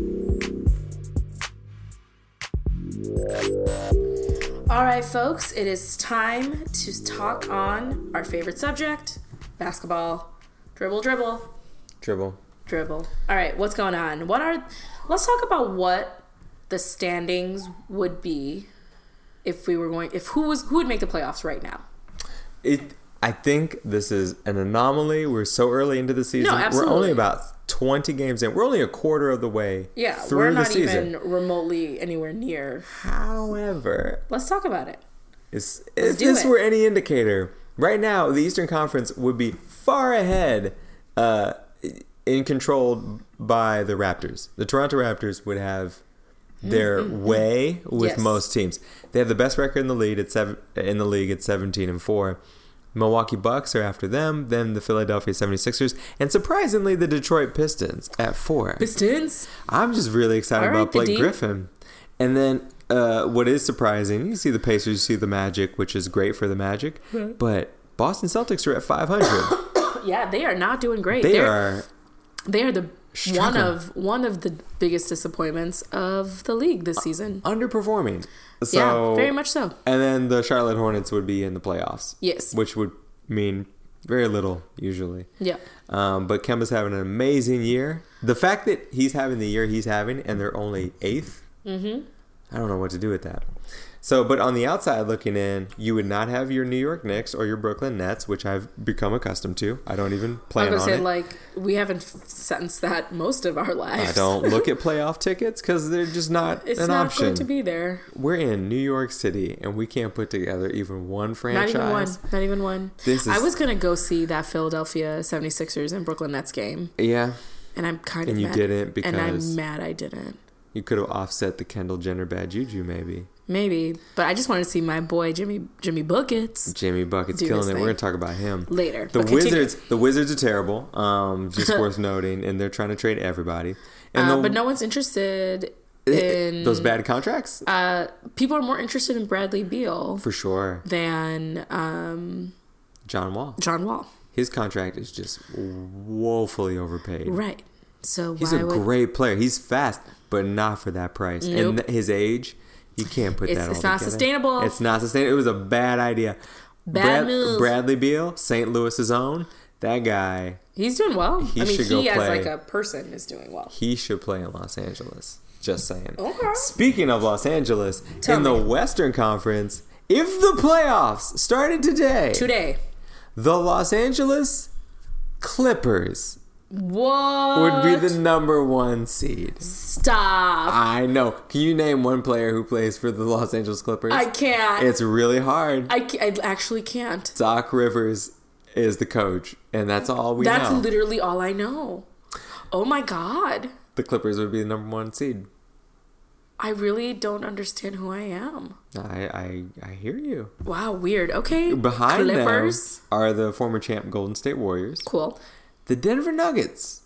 All right, folks, it is time to talk on our favorite subject, basketball. Dribble, dribble. Dribble. Dribble. All right, what's going on? What are? Let's talk about what the standings would be if we were going. If who was who would make the playoffs right now? It. I think this is an anomaly. We're so early into the season. No, absolutely. We're only about twenty games in. We're only a quarter of the way yeah, through we're not the season. Even remotely anywhere near. However, let's talk about it. Is, if this it. were any indicator, right now the Eastern Conference would be far ahead, uh, in control by the Raptors. The Toronto Raptors would have their mm-hmm. way with yes. most teams. They have the best record in the league at seven in the league at seventeen and four. Milwaukee Bucks are after them, then the Philadelphia seventy-sixers, and surprisingly, the Detroit Pistons at four. Pistons? I'm just really excited right, about Blake Griffin. And then uh, what is surprising, you see the Pacers, you see the Magic, which is great for the Magic, right. but Boston Celtics are at five hundred. Yeah, they are not doing great. They They're, are. They are the struggling. one of one of the biggest disappointments of the league this season. Underperforming. So, yeah, very much so. And then the Charlotte Hornets would be in the playoffs. Yes. Which would mean very little, usually. Yeah. Um, but Kemba's having an amazing year. The fact that he's having the year he's having and they're only eighth, mm-hmm. I don't know what to do with that. So, but on the outside looking in, you would not have your New York Knicks or your Brooklyn Nets, which I've become accustomed to. I don't even plan on it. I was going to say, like, we haven't sensed that most of our lives. I don't look at playoff tickets because they're just not an option. It's not going to be there. We're in New York City, and we can't put together even one franchise. Not even one. Not even one. This is, I was going to go see that Philadelphia seventy-sixers and Brooklyn Nets game. Yeah. And I'm kind of mad. And you didn't because... And I'm mad I didn't. You could have offset the Kendall Jenner bad juju, maybe. Maybe, but I just wanted to see my boy Jimmy Jimmy Buckets. Jimmy Buckets killing it. We're gonna talk about him later. The Wizards, the Wizards are terrible. Um, just worth noting, and they're trying to trade everybody. And uh, the, but no one's interested in those bad contracts. Uh, people are more interested in Bradley Beal for sure than um, John Wall. John Wall. His contract is just woefully overpaid. Right. So he's why a would... great player. He's fast, but not for that price. Nope. And his age. You can't put it's, that all together. It's not sustainable. It's not sustainable. It was a bad idea. Bad Brad, move. Bradley Beal, Saint Louis's own. That guy. He's doing well. He I mean, should he go as play. like a person is doing well. He should play in Los Angeles. Just saying. Okay. Speaking of Los Angeles, Tell in me. the Western Conference, if the playoffs started today. Today. The Los Angeles Clippers. What? Would be the number one seed. Stop. I know. Can you name one player who plays for the Los Angeles Clippers? I can't. It's really hard. I, I actually can't. Doc Rivers is the coach, and that's all we that's know. That's literally all I know. Oh, my God. The Clippers would be the number one seed. I really don't understand who I am. I I, I hear you. Wow, weird. Okay. Behind Clippers. them are the former champ Golden State Warriors. Cool. The Denver Nuggets.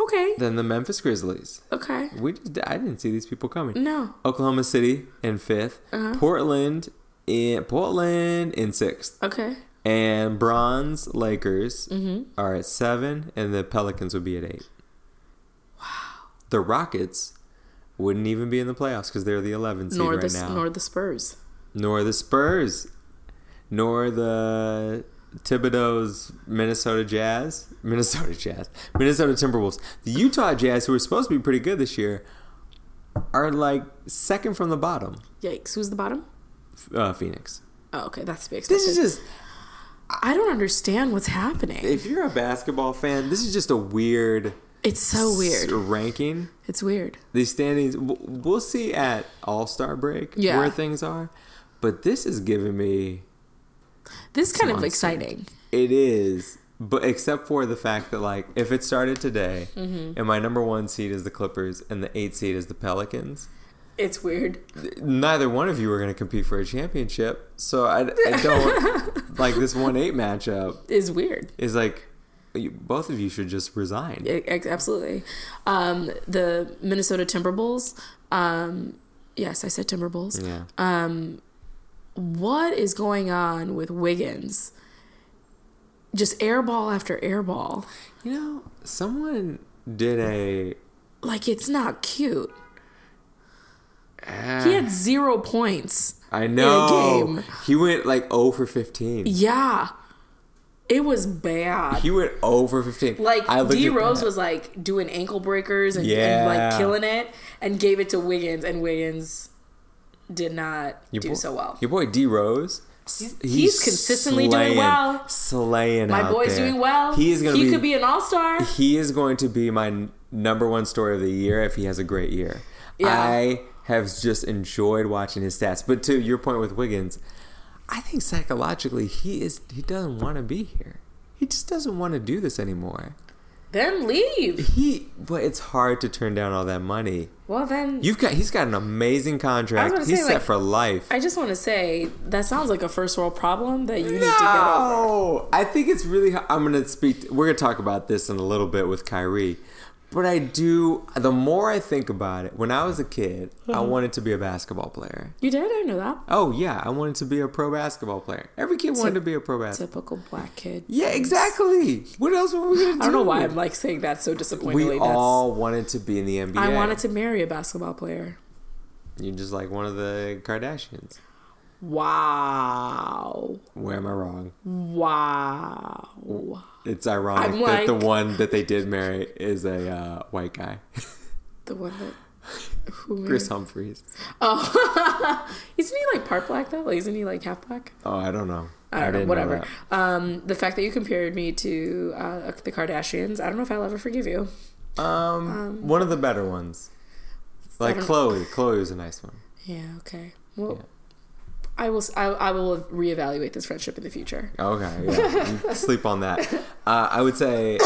Okay. Then the Memphis Grizzlies. Okay. We just, I didn't see these people coming. No. Oklahoma City in fifth. Uh-huh. Portland in Portland in sixth. Okay. And bronze Lakers mm-hmm. are at seven, and the Pelicans would be at eight. Wow. The Rockets wouldn't even be in the playoffs because they're the eleventh seed right now. Nor the Spurs. Nor the Spurs. Nor the... Thibodeau's Minnesota Jazz, Minnesota Jazz, Minnesota Timberwolves. The Utah Jazz, who are supposed to be pretty good this year, are like second from the bottom. Yikes! Who's the bottom? Uh, Phoenix. Oh, okay, that's big. This is just. I don't understand what's happening. If you're a basketball fan, this is just a weird. It's so weird. Ranking. It's weird. These standings. We'll see at All-Star break yeah. where things are, but this is giving me. This is kind of exciting. It is, but except for the fact that, like, if it started today, mm-hmm. and my number one seed is the Clippers and the eighth seed is the Pelicans, it's weird. Neither one of you are going to compete for a championship, so I, I don't like this one eight matchup. Is weird. Is like you, both of you should just resign. It, absolutely. Um, the Minnesota Timberwolves. Um, yes, I said Timberwolves. Yeah. Um, What is going on with Wiggins? Just airball after airball. You know, someone did a... Like, it's not cute. Uh, he had zero points. I know. In a game. He went like zero for fifteen. Yeah. It was bad. He went zero for fifteen. Like, D. Rose was like doing ankle breakers and, yeah. and like killing it, and gave it to Wiggins, and Wiggins did not your do boy, so well. Your boy D. Rose, he's, he's, he's consistently slaying, doing well. Slaying my out boy's there. Doing well. He is gonna. He be, could be an all-star. He is going to be my n- number one story of the year if he has a great year. Yeah. I have just enjoyed watching his stats. But to your point with Wiggins, I think psychologically he is he doesn't want to be here. He just doesn't want to do this anymore. Then leave. He but it's hard to turn down all that money. Well then you've got he's got an amazing contract. He's say, set like, for life. I just want to say that sounds like a first world problem that you no! need to get over. I think it's really I'm going to speak we're going to talk about this in a little bit with Kyrie. But I do, the more I think about it, when I was a kid, mm-hmm. I wanted to be a basketball player. You did? I didn't know that. Oh, yeah. I wanted to be a pro basketball player. Every kid Ty- wanted to be a pro basketball player. Typical black kid. Yeah, exactly. What else were we going to do? I don't know why I'm like saying that so disappointingly. We That's, all wanted to be in the N B A. I wanted to marry a basketball player. You're just like one of the Kardashians. Wow. Where am I wrong? Wow. It's ironic I'm that like, the one that they did marry is a uh, white guy. The one that... Who Chris married? Humphries. Oh. Isn't he like part black though? Like, isn't he like half black? Oh, I don't know. I don't I know. Whatever. Know um, the fact that you compared me to uh, the Kardashians, I don't know if I'll ever forgive you. Um, um One of the better ones. Like Khloe. Khloe was a nice one. Yeah, okay. Well... Yeah. I will I, I will reevaluate this friendship in the future. Okay, yeah. Sleep on that. Uh, I would say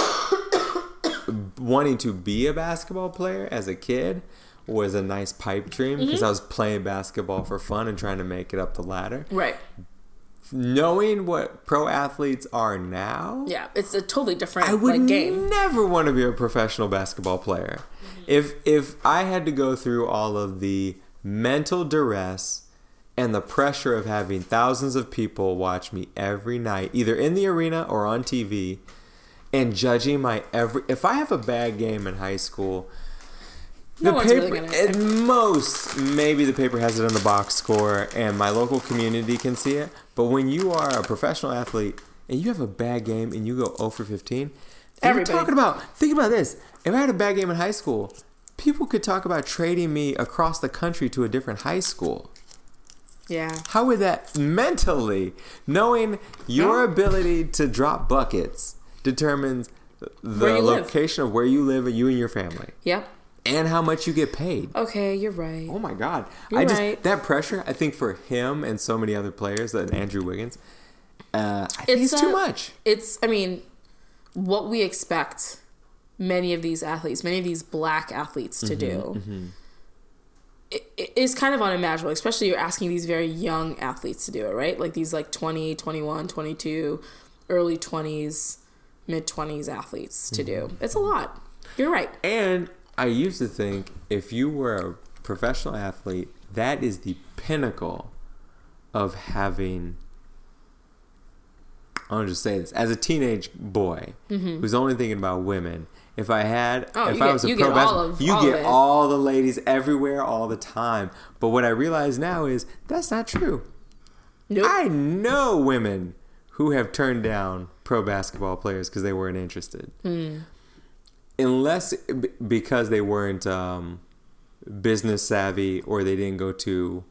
wanting to be a basketball player as a kid was a nice pipe dream because mm-hmm. I was playing basketball for fun and trying to make it up the ladder. Right. Knowing what pro athletes are now... Yeah, it's a totally different like, game. I would never want to be a professional basketball player. Mm-hmm. If If I had to go through all of the mental duress... And the pressure of having thousands of people watch me every night, either in the arena or on T V, and judging my every... If I have a bad game in high school, the no paper, really at most, maybe the paper has it on the box score and my local community can see it. But when you are a professional athlete and you have a bad game and you go zero for fifteen, you're talking about... Think about this. If I had a bad game in high school, people could talk about trading me across the country to a different high school. Yeah. How would that mentally, knowing your yeah. ability to drop buckets determines the location live. Of where you live and you and your family. Yep. And how much you get paid. Okay, you're right. Oh my God. You're I just right. That pressure, I think for him and so many other players, like Andrew Wiggins, uh, I think it's, it's too a, much. It's, I mean, what we expect many of these athletes, many of these black athletes to mm-hmm, do. Mm-hmm. It is kind of unimaginable, especially you're asking these very young athletes to do it, right? Like these like twenty, twenty-one, twenty-two, early twenties, mid-twenties athletes to do. It's a lot. You're right. And I used to think if you were a professional athlete, that is the pinnacle of having... I'll just say this. As a teenage boy mm-hmm. who's only thinking about women... If I had, oh, if I get, was a pro basketball, you all get all the ladies everywhere all the time. But what I realize now is that's not true. Nope. I know women who have turned down pro basketball players because they weren't interested. Mm. Unless b- because they weren't um, business savvy or they didn't go to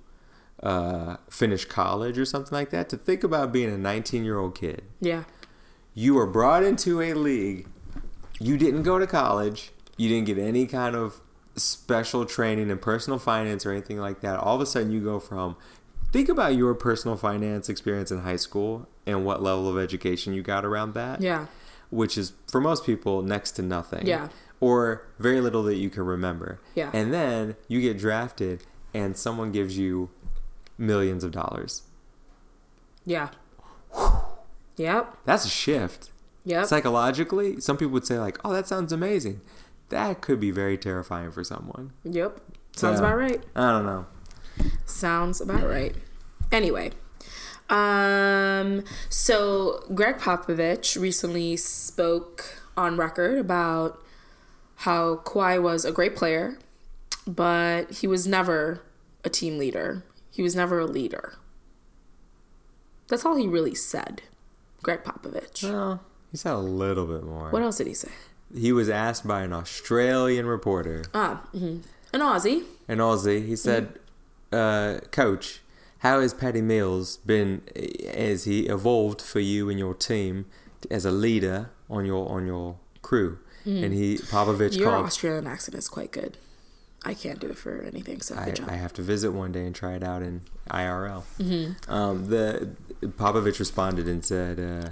uh, finish college or something like that. To think about being a nineteen-year-old kid. Yeah. You were brought into a league... You didn't go to college. You didn't get any kind of special training in personal finance or anything like that. All of a sudden, you go from... Think about your personal finance experience in high school and what level of education you got around that. Yeah. Which is, for most people, next to nothing. Yeah. Or very little that you can remember. Yeah. And then you get drafted and someone gives you millions of dollars. Yeah. Whew. Yep. That's a shift. Yep. Psychologically, some people would say like, oh, that sounds amazing. That could be very terrifying for someone. Yep. Sounds so, about right. I don't know. Sounds about right. Anyway. Um, so Greg Popovich recently spoke on record about how Kawhi was a great player, but he was never a team leader. He was never a leader. That's all he really said, Greg Popovich. Well, he said a little bit more. What else did he say? He was asked by an Australian reporter. Ah, mm-hmm. An Aussie. An Aussie. He said, mm-hmm. uh, Coach, how has Patty Mills been, as he evolved for you and your team as a leader on your on your crew? Mm-hmm. And he, Popovich your called... Your Australian accent is quite good. I can't do it for anything, so I, I have to visit one day and try it out in I R L. Mm-hmm. Um, the Popovich responded and said, uh,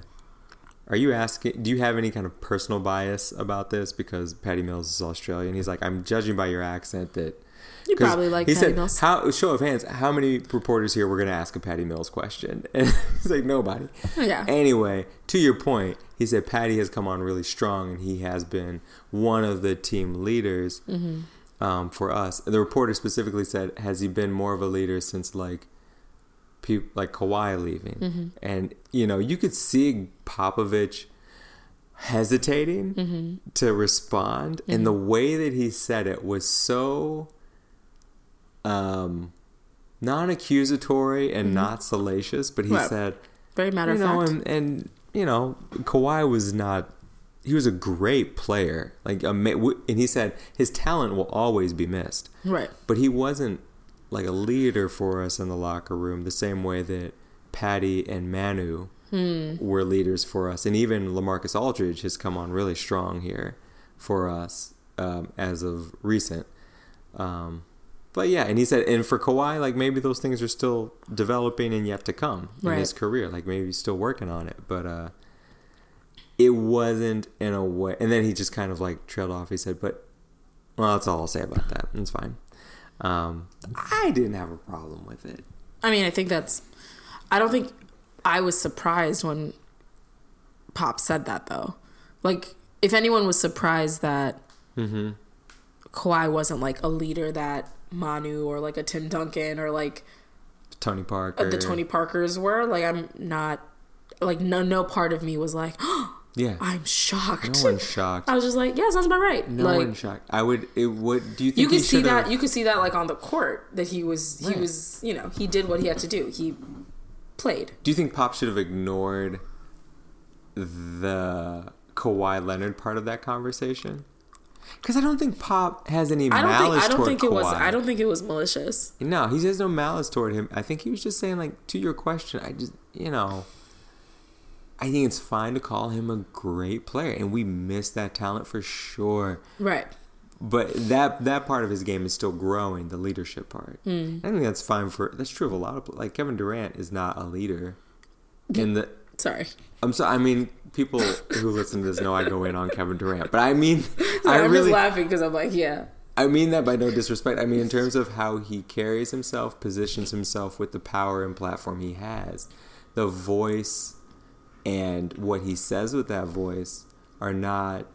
are you asking, do you have any kind of personal bias about this? Because Patty Mills is Australian. He's like, I'm judging by your accent that... You probably like Patty said, Mills. How, show of hands, how many reporters here were going to ask a Patty Mills question? And he's like, nobody. Yeah. Anyway, to your point, he said Patty has come on really strong and he has been one of the team leaders. Mm-hmm. Um, for us, the reporter specifically said, "Has he been more of a leader since like, pe- like Kawhi leaving?" Mm-hmm. And you know, you could see Popovich hesitating mm-hmm. to respond, mm-hmm. and the way that he said it was so um, non-accusatory and mm-hmm. not salacious. But he well, said, "Very matter of fact," and, and you know, Kawhi was not. He was a great player, like a, and he said his talent will always be missed. Right, but he wasn't like a leader for us in the locker room the same way that Patty and Manu hmm. were leaders for us, and even LaMarcus Aldridge has come on really strong here for us um, as of recent. Um, but yeah, and he said, and for Kawhi, like maybe those things are still developing and yet to come in right. his career. Like maybe he's still working on it, but. Uh, It wasn't in a way... And then he just kind of, like, trailed off. He said, but... Well, that's all I'll say about that. It's fine. Um, I didn't have a problem with it. I mean, I think that's... I don't think I was surprised when Pop said that, though. Like, if anyone was surprised that mm-hmm. Kawhi wasn't, like, a leader that Manu or, like, a Tim Duncan or, like... Tony Parker. The Tony Parkers were. Like, I'm not... Like, no no part of me was like... Yeah, I'm shocked. No one's shocked. I was just like, yeah, sounds about right. No like, one's shocked. I would. It would. Do you think you could see that? You could see that like on the court that he was. Right. He was. You know, he did what he had to do. He played. Do you think Pop should have ignored the Kawhi Leonard part of that conversation? Because I don't think Pop has any I don't malice think, I don't toward think it Kawhi. Was, I don't think it was malicious. No, he has no malice toward him. I think he was just saying like to your question. I just you know. I think it's fine to call him a great player, and we miss that talent for sure. Right. But that that part of his game is still growing, the leadership part. Mm. I think that's fine for that's true of a lot of like Kevin Durant is not a leader. In the sorry, I'm sorry. I mean, people who listen to this know I go in on Kevin Durant, but I mean, sorry, I I'm really, just laughing because I'm like, yeah. I mean that by no disrespect. I mean in terms of how he carries himself, positions himself with the power and platform he has, the voice. And what he says with that voice are not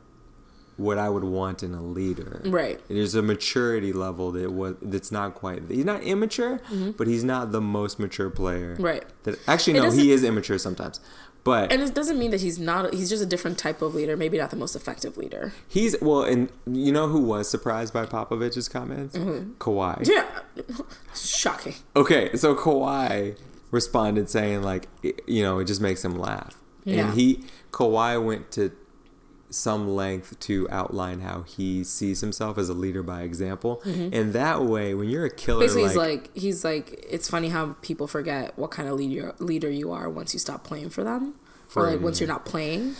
what I would want in a leader. Right. There's a maturity level that was that's not quite. He's not immature, mm-hmm. but he's not the most mature player. Right. That actually no, he is immature sometimes. But and it doesn't mean that he's not. He's just a different type of leader. Maybe not the most effective leader. He's well, and you know who was surprised by Popovich's comments? Mm-hmm. Kawhi. Yeah. Shocking. Okay, so Kawhi responded saying like, you know, it just makes him laugh. Yeah. And he, Kawhi went to some length to outline how he sees himself as a leader by example. Mm-hmm. And that way, when you're a killer, basically like, he's like, he's like, it's funny how people forget what kind of leader, leader you are once you stop playing for them. For or like once you're not playing.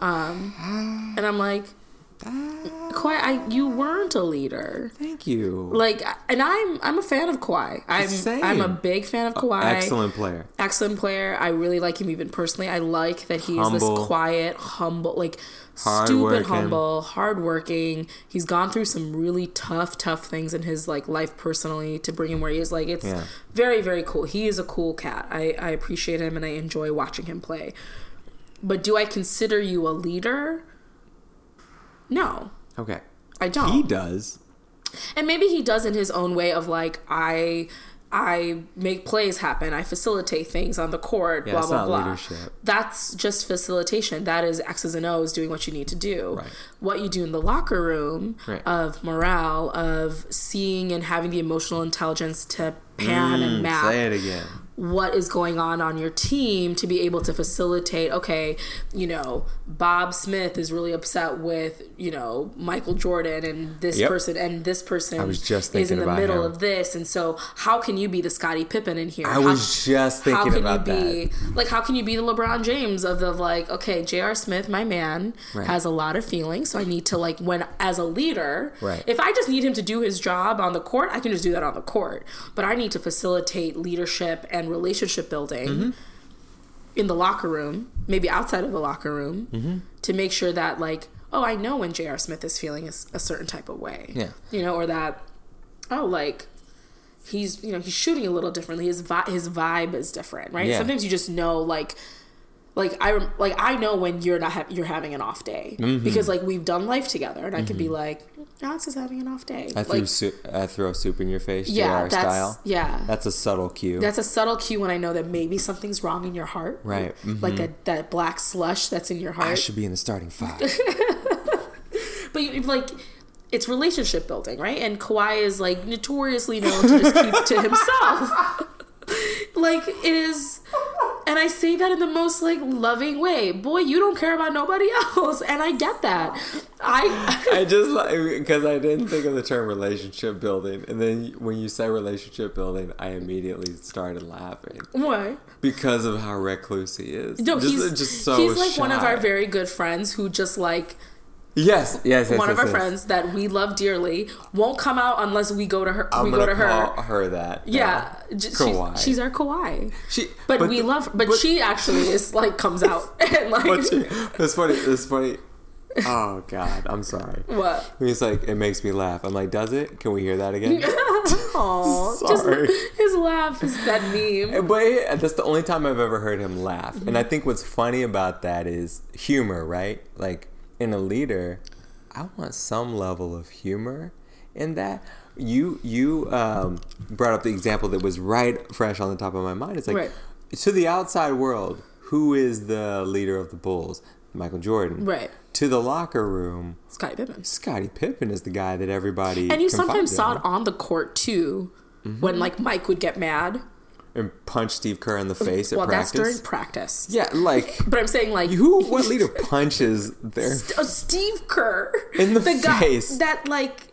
Um, and I'm like, Kawhi, I, you weren't a leader. Thank you. Like, and I'm I'm a fan of Kawhi. I'm Same. I'm a big fan of Kawhi. Excellent player. Excellent player. I really like him even personally. I like that he's humble. This quiet, humble, like hard stupid working. humble, hardworking. He's gone through some really tough, tough things in his like life personally to bring him where he is. Like it's yeah. very, very cool. He is a cool cat. I, I appreciate him and I enjoy watching him play. But do I consider you a leader? No. Okay. I don't. He does. And maybe he does in his own way of like, I I make plays happen. I facilitate things on the court, yeah, blah, blah, blah. Leadership. That's just facilitation. That is X's and O's, doing what you need to do. Right. What you do in the locker room, right, of morale, of seeing and having the emotional intelligence to pan mm, and map. Say it again. What is going on on your team to be able to facilitate, okay, you know, Bob Smith is really upset with, you know, Michael Jordan and this yep. person and this person I was just thinking is in the about middle him. Of this. And so how can you be the Scottie Pippen in here? I how, was just thinking how can about you be, that. Like, how can you be the LeBron James of the, like, okay, J R. Smith, my man, right, has a lot of feelings. So I need to, like, when as a leader, right, if I just need him to do his job on the court, I can just do that on the court. But I need to facilitate leadership and relationship building, mm-hmm, in the locker room, maybe outside of the locker room, mm-hmm, to make sure that, like, oh, I know when J R. Smith is feeling a, a certain type of way, yeah, you know, or that, oh, like, he's, you know, he's shooting a little differently. His vi- his vibe is different, right? Yeah. Sometimes you just know, like, like I like I know when you're not ha- you're having an off day, mm-hmm, because, like, we've done life together, and mm-hmm, I could be like, Alex is having an off day. I, like, threw soup, I throw soup in your face, yeah, J R style. Yeah, that's a subtle cue. That's a subtle cue when I know that maybe something's wrong in your heart, right? Mm-hmm. Like that that black slush that's in your heart. I should be in the starting five. But you, like, it's relationship building, right? And Kawhi is, like, notoriously known to just keep to himself. Like, it is. And I say that in the most, like, loving way. Boy, you don't care about nobody else. And I get that. I I just, like, because I didn't think of the term relationship building. And then when you say relationship building, I immediately started laughing. Why? Because of how recluse he is. No, just, he's just so He's, like, shy. One of our very good friends who just, like... Yes, yes, yes. One yes, of our yes. friends that we love dearly won't come out unless we go to her. I'm we go to call her. Her that. Yeah, yeah. Kawhi. She's, she's our Kawhi. She, but, but we the, love. Her, but, but she actually is like comes out and like. She, it's funny. It's funny. Oh God, I'm sorry. What? He's like, it makes me laugh. I'm like, does it? Can we hear that again? Oh, sorry. Just, his laugh is that meme. But that's the only time I've ever heard him laugh, mm-hmm, and I think what's funny about that is humor, right? Like. In a leader, I want some level of humor in that. You you um, brought up the example that was right fresh on the top of my mind. It's like, right, to the outside world, who is the leader of the Bulls? Michael Jordan. Right. To the locker room, Scottie Pippen. Scottie Pippen is the guy that everybody. And you sometimes in. saw it on the court too, mm-hmm, when, like, Mike would get mad and punch Steve Kerr in the face well, at practice. Well, that's during practice. Yeah, like... But I'm saying, like... Who, what leader punches their... St- Steve Kerr. In the, the face. Guy that, like,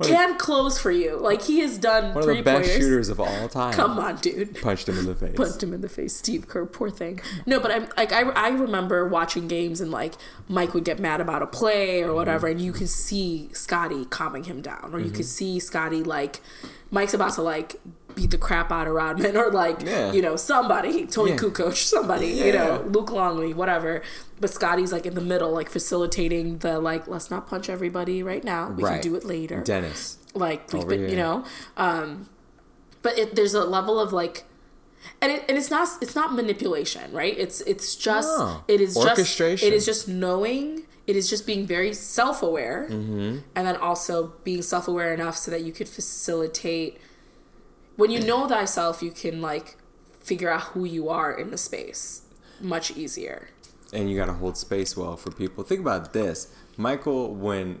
damn close for you. Like, he has done three-pointers. One of the best players. Shooters of all time. Come on, dude. Punched him in the face. Punched him in the face. Steve Kerr, poor thing. No, but I'm like, I, I remember watching games and, like, Mike would get mad about a play or whatever, mm-hmm, and you could see Scottie calming him down. Or you mm-hmm could see Scottie, like... Mike's about to, like... beat the crap out of Rodman or, like, yeah, you know, somebody, Tony yeah. Kukoc, somebody, yeah, you know, Luke Longley, whatever. But Scottie's, like, in the middle, like, facilitating the, like, let's not punch everybody right now. We right. can do it later. Dennis. Like, we've been, you know. Um, but it, there's a level of, like, and it, and it's not it's not manipulation, right? It's it's just, no. it is Orchestration. Just, it is just knowing, it is just being very self-aware, mm-hmm, and then also being self-aware enough so that you could facilitate. When you know thyself, you can, like, figure out who you are in the space much easier. And you got to hold space well for people. Think about this. Michael, when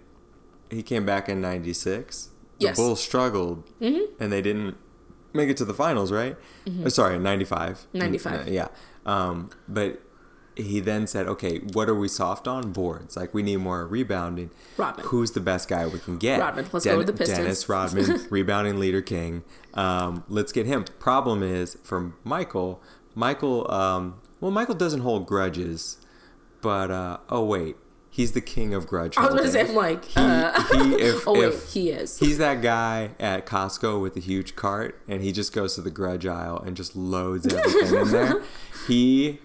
he came back in ninety-six, yes, the Bulls struggled, mm-hmm, and they didn't make it to the finals, right? Mm-hmm. Sorry, ninety-five. ninety-five. Yeah. Um, but he then said, okay, what are we soft on? Boards. Like, we need more rebounding. Rodman. Who's the best guy we can get? Rodman. Let's Den- go with the Pistons. Dennis Rodman, rebounding leader king. Um, let's get him. Problem is, for Michael, Michael, um, well, Michael doesn't hold grudges, but, uh, oh, wait, he's the king of grudge holding. I was going to say, like, he, uh, he, if, oh, wait, if he is. He's that guy at Costco with a huge cart, and he just goes to the grudge aisle and just loads everything in there. He...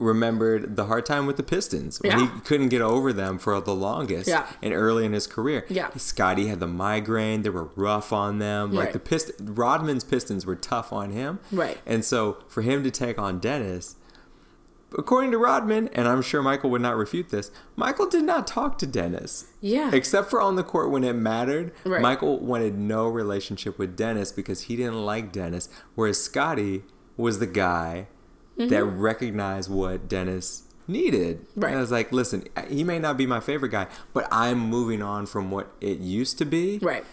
remembered the hard time with the Pistons when yeah. he couldn't get over them for the longest yeah. and early in his career. Yeah. Scottie had the migraine. They were rough on them. Right. Like the Pist- Rodman's Pistons were tough on him. Right. And so for him to take on Dennis, According to Rodman, and I'm sure Michael would not refute this, Michael did not talk to Dennis. Yeah. Except for on the court when it mattered. Right. Michael wanted no relationship with Dennis because he didn't like Dennis. Whereas Scotty was the guy mm-hmm. that recognized what Dennis needed. Right. And I was like, listen, he may not be my favorite guy, but I'm moving on from what it used to be. Right.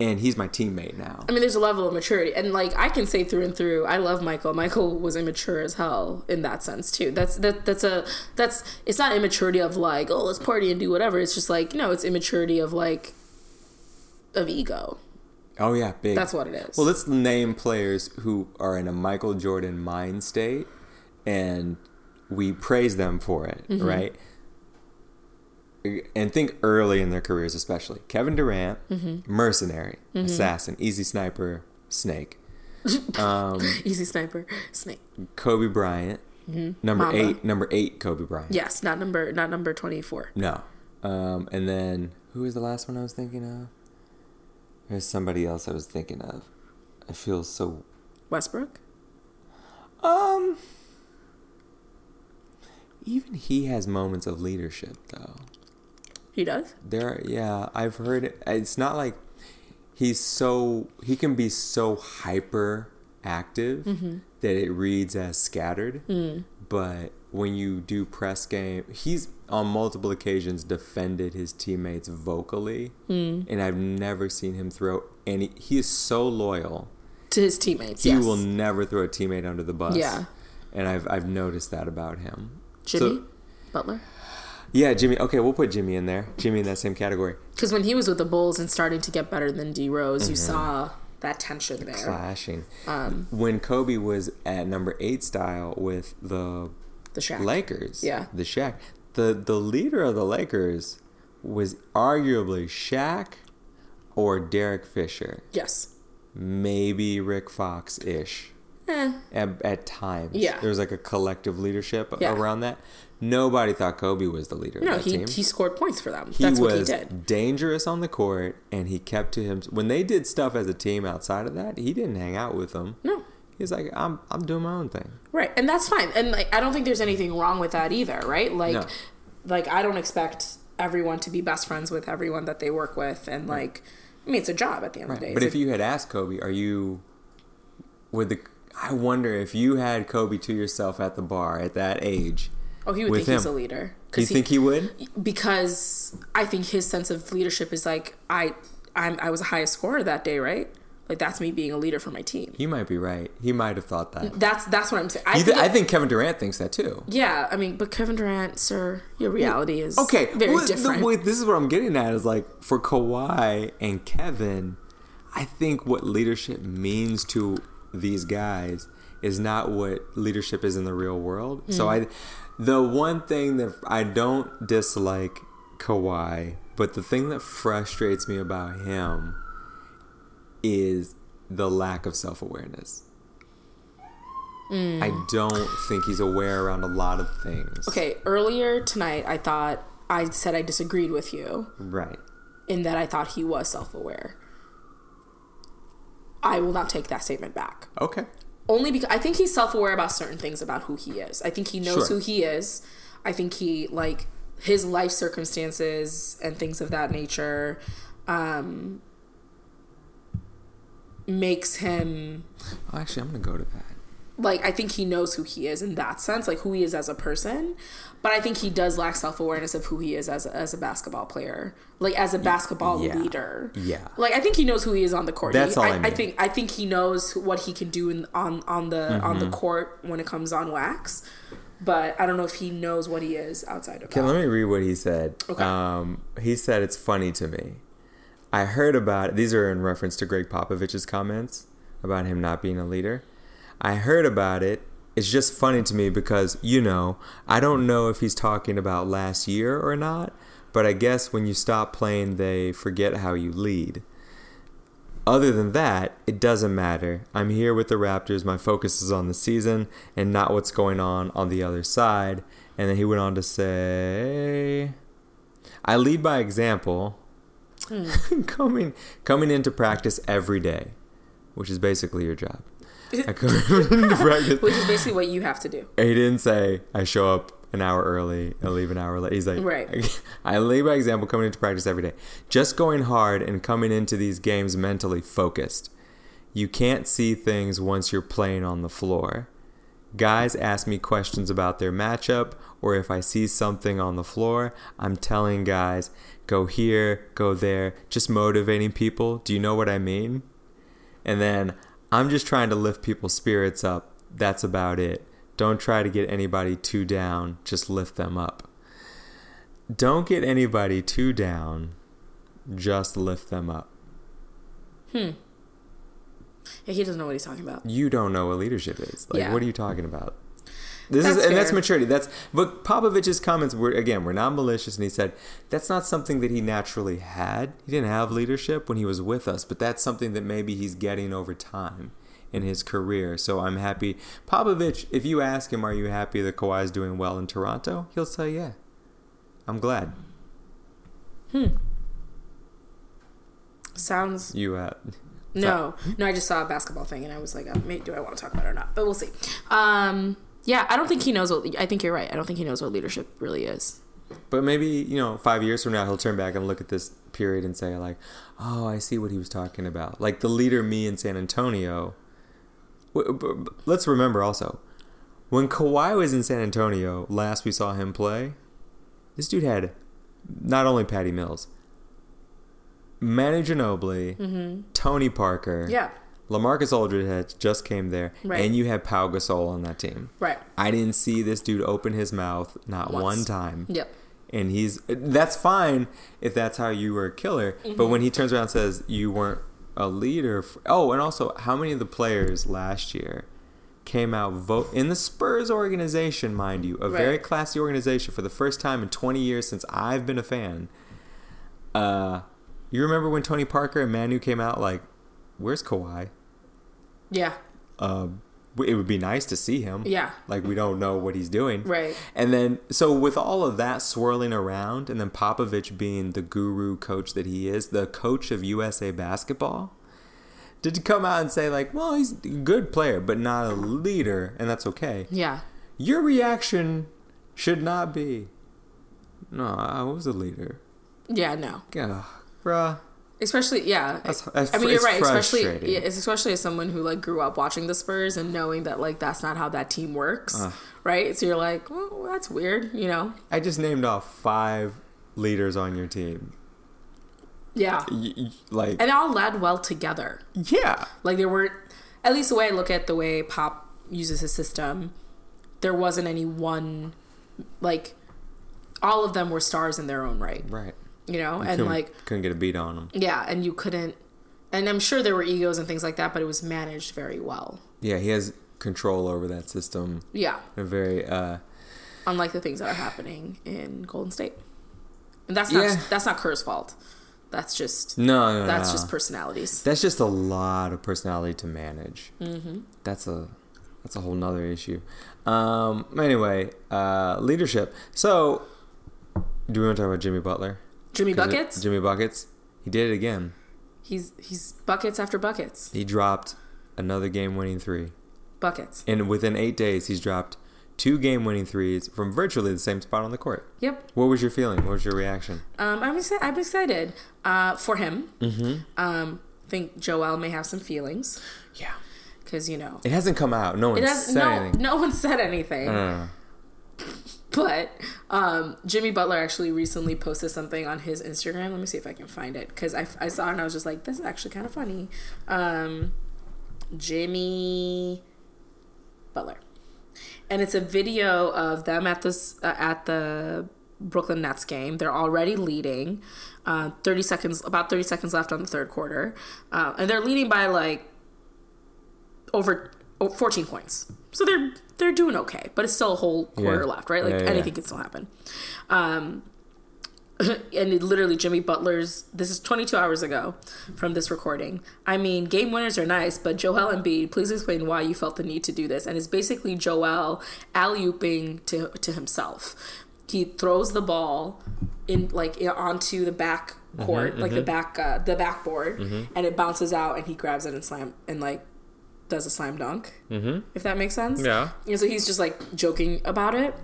And he's my teammate now. I mean, there's a level of maturity. And, like, I can say through and through, I love Michael. Michael was immature as hell in that sense, too. That's that. That's a... That's... It's not immaturity of, like, oh, let's party and do whatever. It's just, like, no, it's immaturity of, like, of ego. Oh, yeah, big. That's what it is. Well, let's name players who are in a Michael Jordan mind state, and we praise them for it, mm-hmm. right? And think early in their careers, especially. Kevin Durant, mm-hmm. mercenary, mm-hmm. assassin, easy sniper, snake. Um, easy sniper, snake. Kobe Bryant, mm-hmm. number Mamba. eight, number eight, Kobe Bryant. Yes, not number, not number twenty-four. No, um, and then who was the last one I was thinking of? There's somebody else I was thinking of. I feel so. Westbrook. Um. Even he has moments of leadership, though. He does? There, yeah, I've heard it. It's not like he's so, he can be so hyper active mm-hmm. that it reads as scattered. Mm. But when you do press game, he's on multiple occasions defended his teammates vocally. Mm. And I've never seen him throw any, he is so loyal. To his teammates, He yes. will never throw a teammate under the bus. Yeah. And I've I've noticed that about him. Jimmy so, Butler? Yeah, Jimmy. Okay, we'll put Jimmy in there. Jimmy in that same category. Because when he was with the Bulls and starting to get better than D. Rose, mm-hmm. you saw that tension there. Clashing. Um, when Kobe was at number eight style with the, the Shaq. Lakers. Yeah. The Shaq. The, the leader of the Lakers was arguably Shaq or Derek Fisher. Yes. Maybe Rick Fox-ish. At, at times. Yeah. There was like a collective leadership yeah. around that. Nobody thought Kobe was the leader no, of that he, team. No, he scored points for them. He That's what he did. He was dangerous on the court, and he kept to him. When they did stuff as a team outside of that, he didn't hang out with them. No. He's like, I'm I'm doing my own thing. Right, and that's fine. And like, I don't think there's anything wrong with that either, right? Like, no. like I don't expect everyone to be best friends with everyone that they work with. And right. like, I mean, it's a job at the end right. of the day. But it's if a, you had asked Kobe, are you... Would the... I wonder if you had Kobe to yourself at the bar at that age. Oh, he would think him. He's a leader. Do you he, think he would? Because I think his sense of leadership is like, I I'm, I was the highest scorer that day, right? Like, that's me being a leader for my team. You might be right. He might have thought that. That's that's what I'm saying. I, th- think, it, I think Kevin Durant thinks that, too. Yeah, I mean, but Kevin Durant, sir, your reality is okay. very well, different. The, this is what I'm getting at is, like, for Kawhi and Kevin, I think what leadership means to... these guys is not what leadership is in the real world. Mm. So I, the one thing that I don't dislike Kawhi, but the thing that frustrates me about him is the lack of self-awareness. Mm. I don't think he's aware around a lot of things. Okay, earlier tonight I thought I said I disagreed with you. Right. In that I thought he was self-aware. I will not take that statement back. Okay. Only because I think he's self-aware about certain things about who he is. I think he knows sure. who he is. I think he, like, his life circumstances and things of that nature um, makes him... Well, actually, I'm going to go to that. Like, I think he knows who he is in that sense, like who he is as a person. But I think he does lack self-awareness of who he is as a, as a basketball player, like as a basketball yeah. leader. Yeah. Like, I think he knows who he is on the court. That's he, all I, I mean. I think I think he knows what he can do in, on on the mm-hmm. on the court when it comes on wax. But I don't know if he knows what he is outside of. Okay, let me read what he said. Okay. Um, he said, "It's funny to me. I heard about it." These are in reference to Greg Popovich's comments about him not being a leader. I heard about it. It's just funny to me because, you know, I don't know if he's talking about last year or not, but I guess when you stop playing, they forget how you lead. Other than that, it doesn't matter. I'm here with the Raptors. My focus is on the season and not what's going on on the other side. And then he went on to say, I lead by example, mm. coming, coming into practice every day, which is basically your job. I couldn't practice. Which is basically what you have to do. He didn't say, I show up an hour early and leave an hour late. He's like, right. I, I lead by example, coming into practice every day. Just going hard and coming into these games mentally focused. You can't see things once you're playing on the floor. Guys ask me questions about their matchup, or if I see something on the floor, I'm telling guys, go here, go there, just motivating people. Do you know what I mean? And then I'm just trying to lift people's spirits up. That's about it. Don't try to get anybody too down. Just lift them up. Don't get anybody too down. Just lift them up. Hmm. Yeah, he doesn't know what he's talking about. You don't know what leadership is. Like, yeah. What are you talking about? This that's is fair. And that's maturity. That's but Popovich's comments were again were not malicious, and he said that's not something that he naturally had. He didn't have leadership when he was with us, but that's something that maybe he's getting over time in his career. So I'm happy. Popovich, if you ask him, are you happy that Kawhi's doing well in Toronto? He'll say, yeah. I'm glad. Hmm. Sounds you uh No, no, I just saw a basketball thing and I was like, oh, maybe, do I want to talk about it or not? But we'll see. Um, yeah, I don't think he knows what, I think you're right. I don't think he knows what leadership really is. But maybe, you know, five years from now, he'll turn back and look at this period and say like, oh, I see what he was talking about. Like the leader me in San Antonio. Let's remember also, when Kawhi was in San Antonio, last we saw him play, this dude had not only Patty Mills, Manu Ginobili, mm-hmm. Tony Parker, yeah, LaMarcus Aldridge had just came there, right. And you had Pau Gasol on that team. Right. I didn't see this dude open his mouth not Once. one time. Yep. And he's that's fine if that's how you were a killer, mm-hmm. But when he turns around and says you weren't a leader, for, oh, and also how many of the players last year came out vote in the Spurs organization, mind you, a right. very classy organization for the first time in twenty years since I've been a fan. Uh. You remember when Tony Parker and Manu came out like, where's Kawhi? Yeah. Uh, it would be nice to see him. Yeah. Like, we don't know what he's doing. Right. And then, so with all of that swirling around, and then Popovich being the guru coach that he is, the coach of U S A basketball, did come out and say like, well, he's a good player, but not a leader, and that's okay. Yeah. Your reaction should not be, no, I was a leader. Yeah, no. Ugh. Bruh. Especially, yeah. That's, that's, I mean, you're right. Especially, yeah, especially as someone who like grew up watching the Spurs and knowing that like that's not how that team works, uh, right? So you're like, well, that's weird, you know. I just named off five leaders on your team. Yeah. Y- y- like, and they all led well together. Yeah. Like there weren't, at least the way I look at the way Pop uses his system, there wasn't any one, like, all of them were stars in their own right. Right. You know, you and couldn't, like... Couldn't get a beat on them. Yeah, and you couldn't... And I'm sure there were egos and things like that, but it was managed very well. Yeah, he has control over that system. Yeah. A very... Uh, Unlike the things that are happening in Golden State. And that's not, yeah. that's not Kerr's fault. That's just... No, no, That's no. just personalities. That's just a lot of personality to manage. Mm-hmm. That's a... That's a whole nother issue. Um, anyway, uh, leadership. So, do we want to talk about Jimmy Butler? Jimmy Buckets? It, Jimmy Buckets. He did it again. He's he's buckets after buckets. He dropped another game-winning three. Buckets. And within eight days, he's dropped two game-winning threes from virtually the same spot on the court. Yep. What was your feeling? What was your reaction? Um, I'm, exci- I'm excited uh, for him. Mm-hmm. Um, I think Joel may have some feelings. Yeah. Because, you know. It hasn't come out. No one said no, anything. No one said anything. Uh. But um, Jimmy Butler actually recently posted something on his Instagram. Let me see if I can find it. Because I, I saw it and I was just like, this is actually kind of funny. Um, Jimmy Butler. And it's a video of them at, this, uh, at the Brooklyn Nets game. They're already leading. Uh, thirty seconds, about thirty seconds left on the third quarter. Uh, and they're leading by like over fourteen points. So they're they're doing okay, but it's still a whole quarter yeah. left, right? Like yeah, yeah. anything can still happen. Um, and it literally, Jimmy Butler's. This is twenty-two hours ago from this recording. I mean, game winners are nice, but Joel Embiid, please explain why you felt the need to do this. And it's basically Joel alley-ooping to to himself. He throws the ball in like onto the back court, mm-hmm, like mm-hmm. the back uh, the backboard, mm-hmm. and it bounces out, and he grabs it and slam and like. does a slam dunk, mm-hmm. if that makes sense. Yeah. And so he's just like joking about it.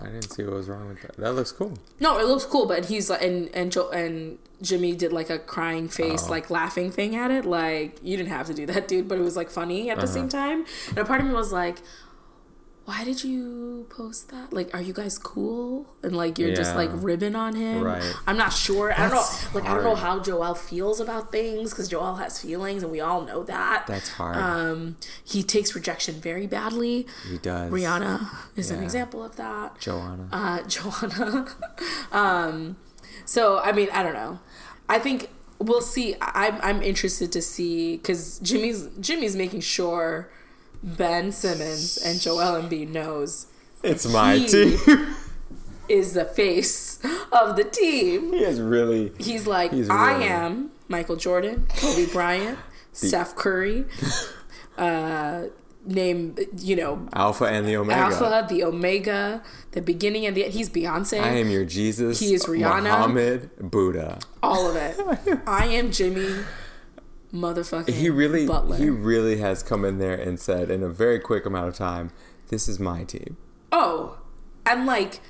I didn't see what was wrong with that. That looks cool. No, it looks cool, but he's like, and and jo- and Jimmy did like a crying face, oh. like laughing thing at it. Like, you didn't have to do that, dude, but it was like funny at uh-huh. the same time. And a part of me was like, why did you post that? Like, are you guys cool? And like, you're yeah. just like ribbing on him. Right. I'm not sure. That's I don't know. Like, hard. I don't know how Joel feels about things, because Joel has feelings, and we all know that. That's hard. Um, he takes rejection very badly. He does. Rihanna is yeah. an example of that. Joanna. Uh, Joanna. um, so I mean, I don't know. I think we'll see. I'm I'm interested to see, because Jimmy's Jimmy's making sure Ben Simmons and Joel Embiid knows it's my team is the face of the team. He is really. He's like, he's I really. am Michael Jordan, Kobe Bryant, Steph Curry. Uh, name you know Alpha and the Omega. Alpha, the Omega, the beginning and the end. He's Beyonce. I am your Jesus. He is Rihanna. Muhammad, Buddha. All of it. I am Jimmy. Motherfucking he really, Butler. He really has come in there and said in a very quick amount of time, this is my team. Oh, and like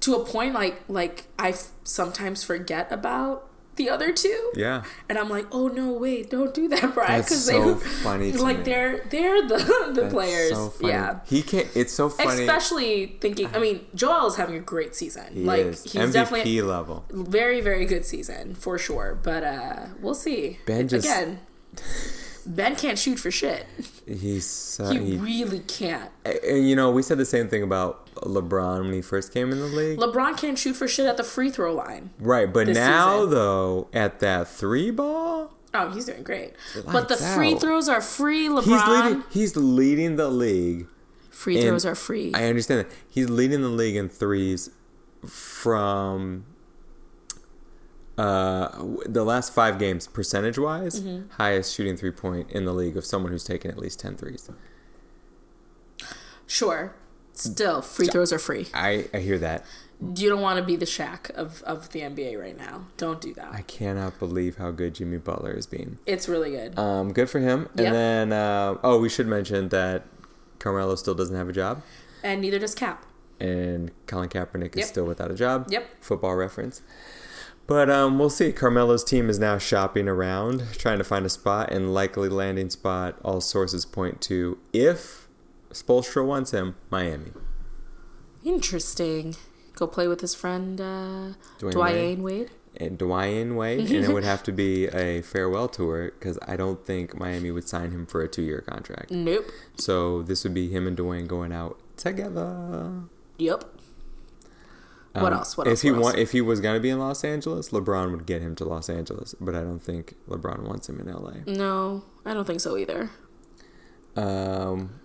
to a point, like like I f- sometimes forget about the other two. Yeah, and I'm like, oh no, wait, don't do that, Brian. That's so they, funny. Like to me. they're they're the the That's players. So funny. Yeah, he can't. It's so funny, especially thinking. I mean, Joel is having a great season. He like is. He's M V P definitely level. Very very good season for sure. But uh, we'll see. Ben just again. Ben can't shoot for shit. He's uh, he, he really can't. And you know, we said the same thing about LeBron when he first came in the league. LeBron can't shoot for shit at the free throw line. Right, but now season. though, at that three ball, oh, he's doing great. But the out. free throws are free. LeBron, he's leading, he's leading the league. Free throws are free. I understand that he's leading the league in threes from. Uh, the last five games, percentage-wise, mm-hmm. highest shooting three-point in the league of someone who's taken at least ten threes. Sure. Still, free throws are free. I, I hear that. You don't want to be the Shaq of, of the N B A right now. Don't do that. I cannot believe how good Jimmy Butler is being. It's really good. Um, good for him. Yep. And then, uh, oh, we should mention that Carmelo still doesn't have a job. And neither does Cap. And Colin Kaepernick yep. is still without a job. Yep. Football reference. But um, we'll see. Carmelo's team is now shopping around, trying to find a spot, and likely landing spot, all sources point to, if Spoelstra wants him, Miami. Interesting. Go play with his friend, uh, Dwayne Wade. And Dwayne Wade. And it would have to be a farewell tour, because I don't think Miami would sign him for a two-year contract. Nope. So this would be him and Dwayne going out together. Yep. Um, what else? What else? If he want, if he was gonna be in Los Angeles, LeBron would get him to Los Angeles. But I don't think LeBron wants him in L A. No, I don't think so either. Um,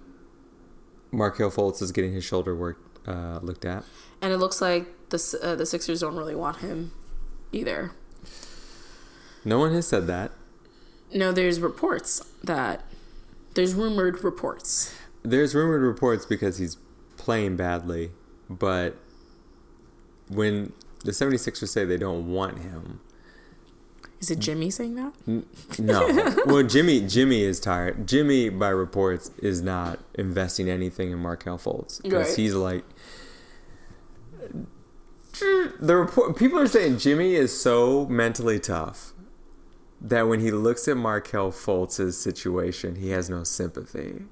Markelle Fultz is getting his shoulder work uh, looked at, and it looks like the uh, the Sixers don't really want him either. No one has said that. No, there's reports that there's rumored reports. There's rumored reports because he's playing badly, but. When the 76ers say they don't want him. Is it Jimmy saying that? N- no. Well, Jimmy Jimmy is tired. Jimmy, by reports, is not investing anything in Markelle Fultz. Because right. he's like... the report. People are saying Jimmy is so mentally tough that when he looks at Markelle Fultz's situation, he has no sympathy.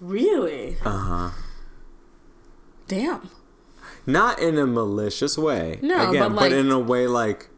Really? Uh-huh. Damn. Not in a malicious way. No, Again, but, like, but in a way like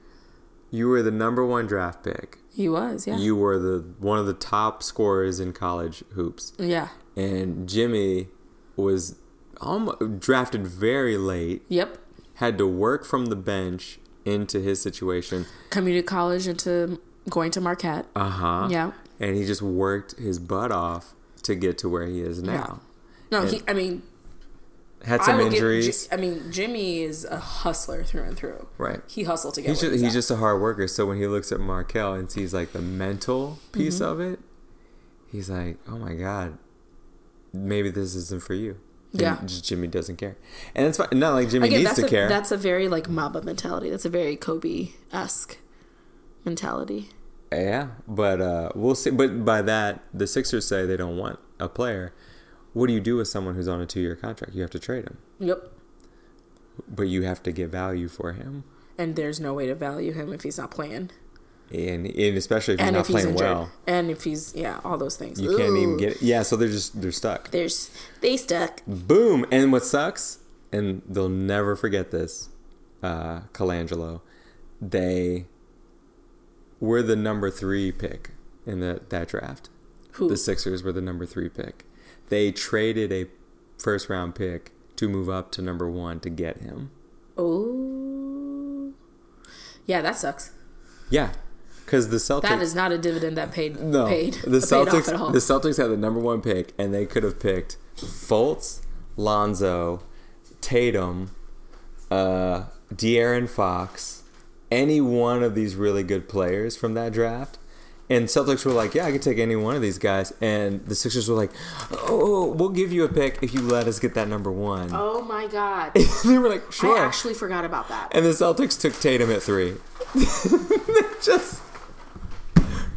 you were the number one draft pick. He was, yeah. You were the one of the top scorers in college hoops. Yeah. And Jimmy was almost drafted very late. Yep. Had to work from the bench into his situation. Community college into going to Marquette. Uh-huh. Yeah. And he just worked his butt off to get to where he is now. Yeah. No, and he, I mean... Had some I injuries. Get, I mean, Jimmy is a hustler through and through. Right. He hustled together. He's just, he's he's just a hard worker. So when he looks at Markelle and sees like the mental piece mm-hmm. of it, he's like, oh my God, maybe this isn't for you. And yeah. Jimmy doesn't care. And it's not like Jimmy Again, needs to a, care. That's a very like Mamba mentality. That's a very Kobe-esque mentality. Yeah, but uh, we'll see. But by that, the Sixers say they don't want a player. What do you do with someone who's on a two-year contract? You have to trade him. Yep. But you have to get value for him. And there's no way to value him if he's not playing. And, and especially if he's and not if playing he's well. And if he's, yeah, all those things. You Ooh. Can't even get it. Yeah, so they're just, they're stuck. They're, they stuck. Boom. And what sucks, and they'll never forget this, uh, Colangelo, they were the number three pick in the, that draft. Who? The Sixers were the number three pick. They traded a first round pick to move up to number one to get him. Oh. Yeah, that sucks. Yeah. Because the Celtics... That is not a dividend that paid no, paid, the Celtics, paid off at all. The Celtics had the number one pick, and they could have picked Fultz, Lonzo, Tatum, uh, De'Aaron Fox, any one of these really good players from that draft. And Celtics were like, yeah, I could take any one of these guys. And the Sixers were like, oh, we'll give you a pick if you let us get that number one. Oh, my God. They were like, sure. I actually forgot about that. And the Celtics took Tatum at three. Just...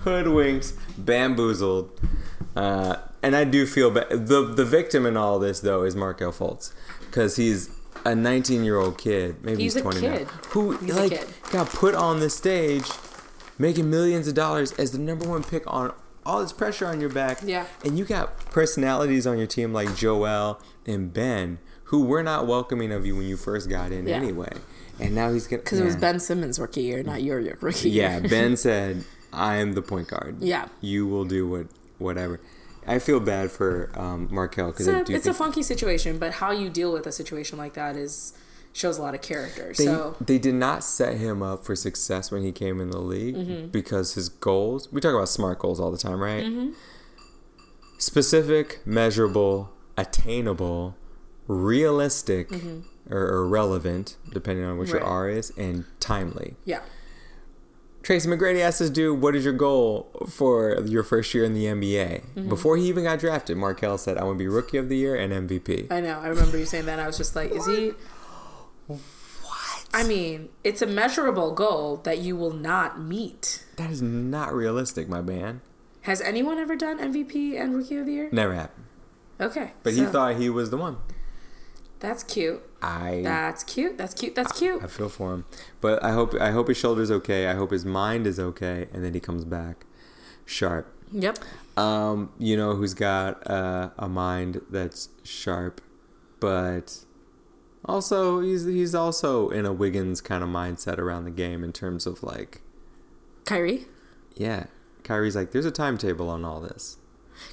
hoodwinked, bamboozled, uh, and I do feel bad. The the victim in all this though is Markelle Fultz, because he's a nineteen year old kid, maybe he's, he's twenty now, who he's like a kid. Got put on the stage, making millions of dollars as the number one pick on all this pressure on your back. Yeah, and you got personalities on your team like Joel and Ben, who were not welcoming of you when you first got in yeah. anyway, and now he's gonna because yeah. it was Ben Simmons' rookie year, not your rookie year. Yeah, Ben said. I am the point guard. Yeah. You will do what, whatever. I feel bad for um, Markelle. It's, a, it's a funky situation, but how you deal with a situation like that is shows a lot of character. They, so They did not set him up for success when he came in the league mm-hmm. because his goals... We talk about SMART goals all the time, right? Mm-hmm. Specific, measurable, attainable, realistic, mm-hmm. or, or relevant, depending on what right. your R is, and timely. Yeah. Tracy McGrady asked this dude, what is your goal for your first year in the N B A? Mm-hmm. Before he even got drafted, Markelle said, I want to be Rookie of the Year and M V P. I know. I remember you saying that. I was just like, is he... What? I mean, it's a measurable goal that you will not meet. That is not realistic, my man. Has anyone ever done M V P and Rookie of the Year? Never happened. Okay. But so. He thought he was the one. That's cute. I. That's cute. That's cute. That's cute. I, I feel for him, but I hope I hope his shoulder's okay. I hope his mind is okay, and then he comes back sharp. Yep. Um, you know who's got uh, a mind that's sharp, but also he's he's also in a Wiggins kind of mindset around the game in terms of like. Kyrie. Yeah, Kyrie's like there's a timetable on all this.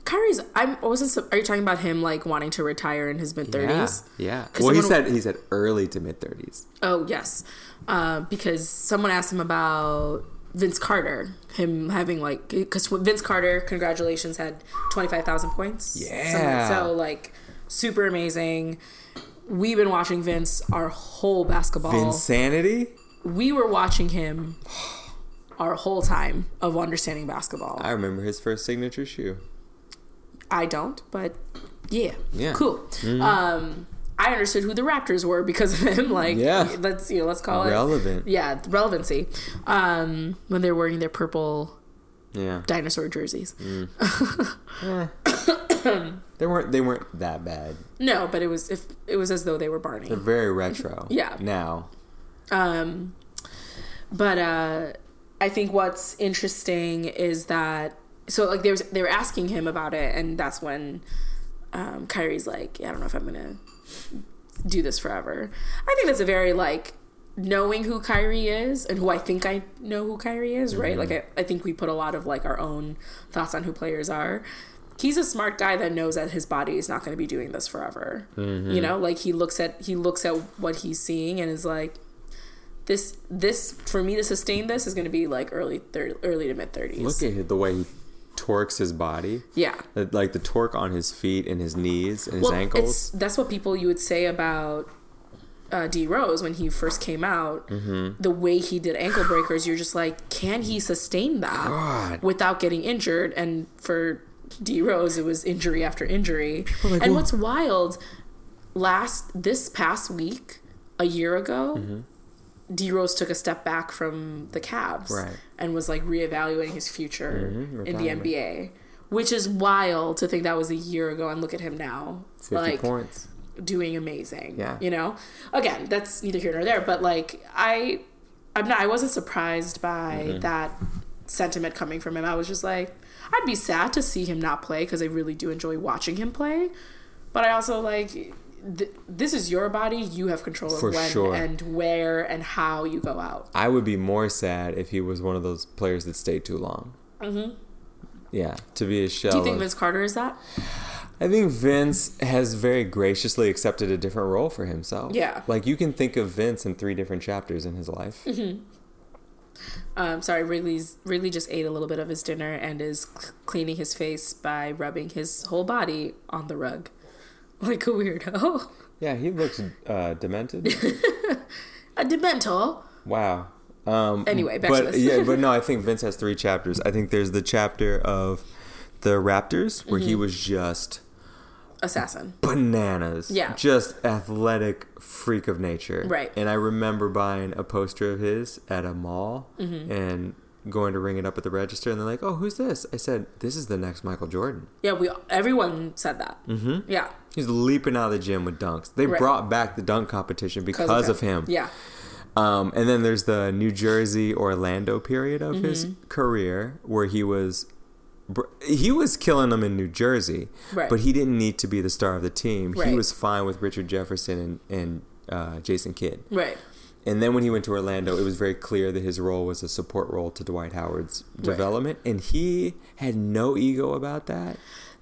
Kyrie's, I'm wasn't. Are you talking about him like wanting to retire in his mid thirties? Yeah. yeah. Well, he said he said early to mid thirties. Oh yes, uh, because someone asked him about Vince Carter, him having like because Vince Carter, congratulations, had twenty five thousand points. Yeah. So, so like super amazing. We've been watching Vince our whole basketball. Vinsanity. We were watching him our whole time of understanding basketball. I remember his first signature shoe. I don't, but yeah, yeah. cool. Mm-hmm. Um, I understood who the Raptors were because of him. Like, yeah. let's you know, let's call Relevant. it relevant. Yeah, relevancy. Um, when they're wearing their purple, yeah. dinosaur jerseys. Mm. eh. They weren't. They weren't that bad. No, but it was. If it was as though they were Barney. They're very retro. yeah. Now. Um, but uh, I think what's interesting is that. So, like, they were, they were asking him about it, and that's when um, Kyrie's like, yeah, I don't know if I'm going to do this forever. I think that's a very, like, knowing who Kyrie is and who I think I know who Kyrie is, right? Mm-hmm. Like, I, I think we put a lot of, like, our own thoughts on who players are. He's a smart guy that knows that his body is not going to be doing this forever. Mm-hmm. You know? Like, he looks at he looks at what he's seeing and is like, this, this for me to sustain this is going to be, like, early thir- early to mid-thirties. Look at it, the way he... torques his body, yeah, like the torque on his feet and his knees and his well, ankles. It's, that's what people you would say about uh, D Rose when he first came out. Mm-hmm. The way he did ankle breakers, you're just like, can he sustain that God. without getting injured? And for D Rose, it was injury after injury. Like, and well, what's wild, last this past week, a year ago, mm-hmm. D Rose took a step back from the Cavs, right, and was like reevaluating his future mm-hmm. in the N B A, which is wild to think that was a year ago and look at him now, fifty like points, doing amazing. Yeah, you know, again, that's neither here nor there, but like I, I'm not, I wasn't surprised by mm-hmm. that sentiment coming from him. I was just like, I'd be sad to see him not play because I really do enjoy watching him play, but I also like. Th- this is your body. You have control of For when sure. and where and how you go out. I would be more sad if he was one of those players that stayed too long. Mm-hmm. Yeah, to be a shell. Do you think of, Vince Carter is that? I think Vince has very graciously accepted a different role for himself. Yeah. Like, you can think of Vince in three different chapters in his life. Mm-hmm. Um, sorry, Wrigley's, Wrigley just ate a little bit of his dinner and is c- cleaning his face by rubbing his whole body on the rug. Like a weirdo. Yeah, he looks uh, demented. A dementor. Wow. Um, anyway, back but, to this. yeah, but no, I think Vince has three chapters. I think there's the chapter of the Raptors where mm-hmm. he was just... Assassin. Bananas. Yeah. Just athletic freak of nature. Right. And I remember buying a poster of his at a mall mm-hmm. and... going to ring it up at the register, and they're like, oh, who's this? I said, this is the next Michael Jordan. Yeah, we everyone said that. Mm-hmm. Yeah. He's leaping out of the gym with dunks. They right. brought back the dunk competition because of him. Of him. Yeah. Um, and then there's the New Jersey, Orlando period of mm-hmm. his career where he was... He was killing them in New Jersey, right. but he didn't need to be the star of the team. Right. He was fine with Richard Jefferson and, and uh, Jason Kidd. Right. And then when he went to Orlando, it was very clear that his role was a support role to Dwight Howard's development. Right. And he had no ego about that.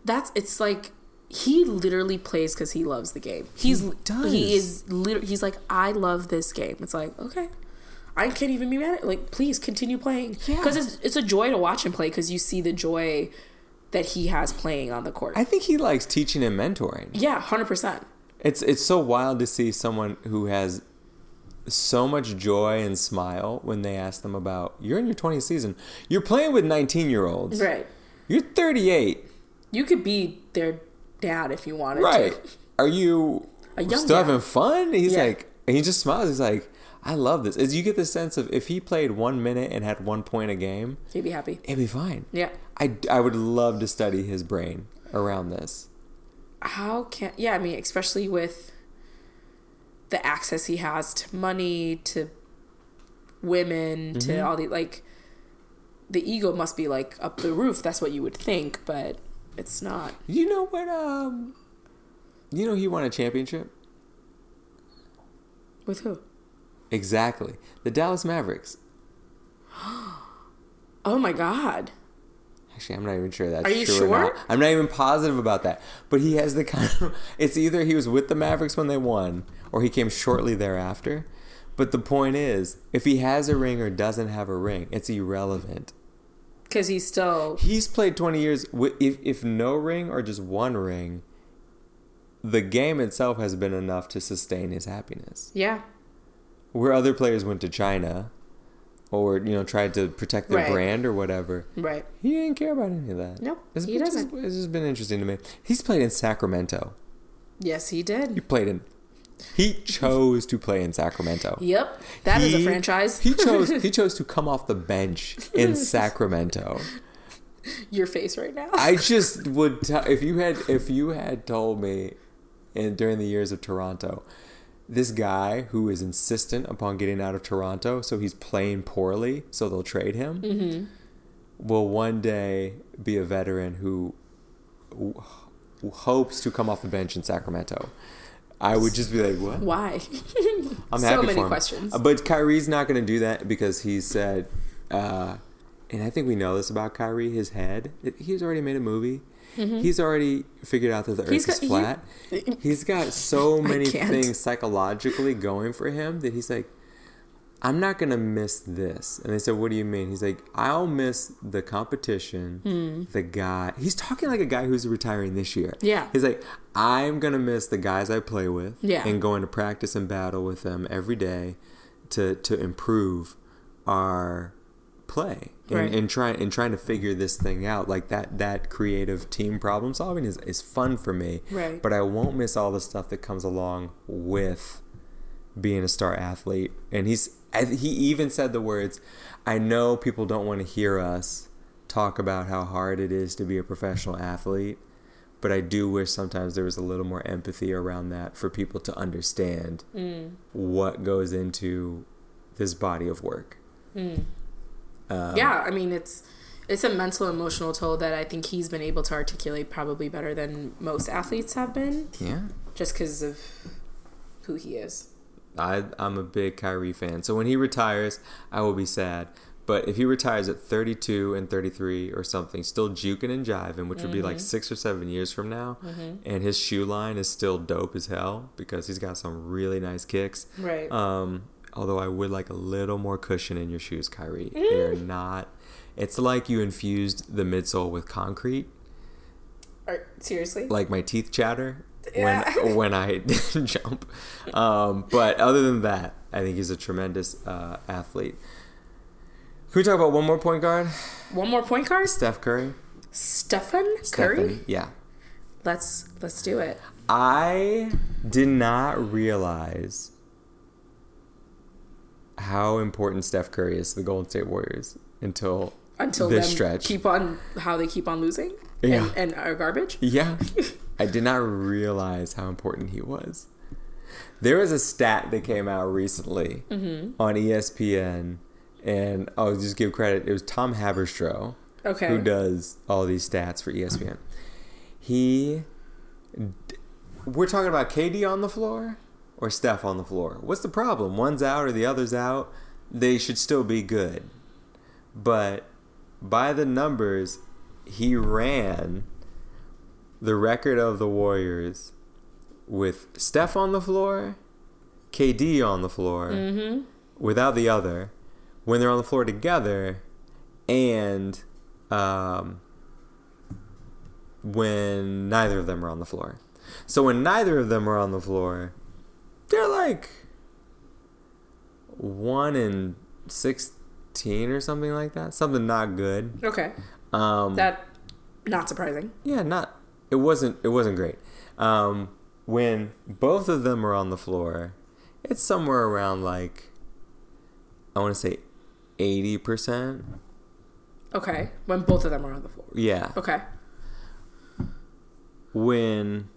That's, it's like, he literally plays because he loves the game. He's, he does. He is, literally, he's like, I love this game. It's like, okay, I can't even be mad at it. Like, please continue playing. Yeah. Because it's, it's a joy to watch him play because you see the joy that he has playing on the court. I think he likes teaching and mentoring. Yeah, one hundred percent. It's, it's so wild to see someone who has... so much joy and smile when they ask them about, you're in your twentieth season, you're playing with nineteen year olds, right, you're thirty-eight, you could be their dad if you wanted, right, to. Are you still dad. having fun? He's yeah. like, and he just smiles. He's like, I love this. As you get the sense of, if he played one minute and had one point a game, he'd be happy, it'd be fine. Yeah. I, I would love to study his brain around this. How can yeah I mean, especially with the access he has to money, to women, mm-hmm. to all the, like, the ego must be like up the roof. That's what you would think, but it's not. You know what? Um, you know he won a championship with who? Exactly, the Dallas Mavericks. Oh my God. Actually, I'm not even sure that's Are you true sure? or not. I'm not even positive about that. But he has the kind of... It's either he was with the Mavericks when they won, or he came shortly thereafter. But the point is, if he has a ring or doesn't have a ring, it's irrelevant. Because he's still... He's played twenty years. With, if, if no ring or just one ring, the game itself has been enough to sustain his happiness. Yeah. Where other players went to China... or, you know, tried to protect their right. brand or whatever. Right. He didn't care about any of that. Nope, it's, he doesn't. Just, it's just been interesting to me. He's played in Sacramento. Yes, he did. He played in... He chose to play in Sacramento. Yep. That he, is a franchise. he chose He chose to come off the bench in Sacramento. Your face right now. I just would... T- if you had if you had told me in, during the years of Toronto... This guy who is insistent upon getting out of Toronto, so he's playing poorly, so they'll trade him, mm-hmm. will one day be a veteran who w- hopes to come off the bench in Sacramento. I would just be like, what? Why? I'm so happy for him. So many questions. But Kyrie's not going to do that because he said, uh, and I think we know this about Kyrie, his head, he's already made a movie. Mm-hmm. He's already figured out that the earth is flat. He, he's got so many things psychologically going for him that he's like, I'm not going to miss this. And they said, what do you mean? He's like, I'll miss the competition, mm. the guy. He's talking like a guy who's retiring this year. Yeah. He's like, I'm going to miss the guys I play with yeah. and going to practice and battle with them every day to, to improve our play. And, right. and trying and trying to figure this thing out, like that that creative team problem solving is, is fun for me. Right. But I won't miss all the stuff that comes along with being a star athlete. And he's as he even said the words, I know people don't want to hear us talk about how hard it is to be a professional athlete, but I do wish sometimes there was a little more empathy around that for people to understand mm. what goes into this body of work. Mm. Um, yeah, I mean, it's it's a mental, emotional toll that I think he's been able to articulate probably better than most athletes have been. Yeah. Just because of who he is. I, I'm a big Kyrie fan. So when he retires, I will be sad. But if he retires at thirty-two and thirty-three or something, still juking and jiving, which mm-hmm. would be like six or seven years from now, mm-hmm. and his shoe line is still dope as hell because he's got some really nice kicks. Right. Um, although I would like a little more cushion in your shoes, Kyrie. Mm. They're not. It's like you infused the midsole with concrete. Are, seriously? Like my teeth chatter. Yeah. When when I jump. Um, but other than that, I think he's a tremendous uh, athlete. Can we talk about one more point guard? One more point guard? Steph Curry. Stephen Curry? Stephen, yeah. Let's let's do it. I did not realize how important Steph Curry is to the Golden State Warriors until until this stretch. Keep on how they keep on losing yeah. and, and are garbage. Yeah. I did not realize how important he was. There was a stat that came out recently mm-hmm. on E S P N, and I'll just give credit. It was Tom Haberstroh, okay. who does all these stats for E S P N. He, we're talking about K D on the floor or Steph on the floor. What's the problem? One's out or the other's out. They should still be good. But by the numbers, he ran the record of the Warriors with Steph on the floor, K D on the floor, mm-hmm. without the other, when they're on the floor together, and um, when neither of them are on the floor. So when neither of them are on the floor, they're like one in sixteen or something like that. Something not good. Okay. Um, that, not surprising. Yeah, not... It wasn't it wasn't great. Um, when both of them are on the floor, it's somewhere around like, I want to say eighty percent. Okay. When both of them are on the floor. Yeah. Okay. When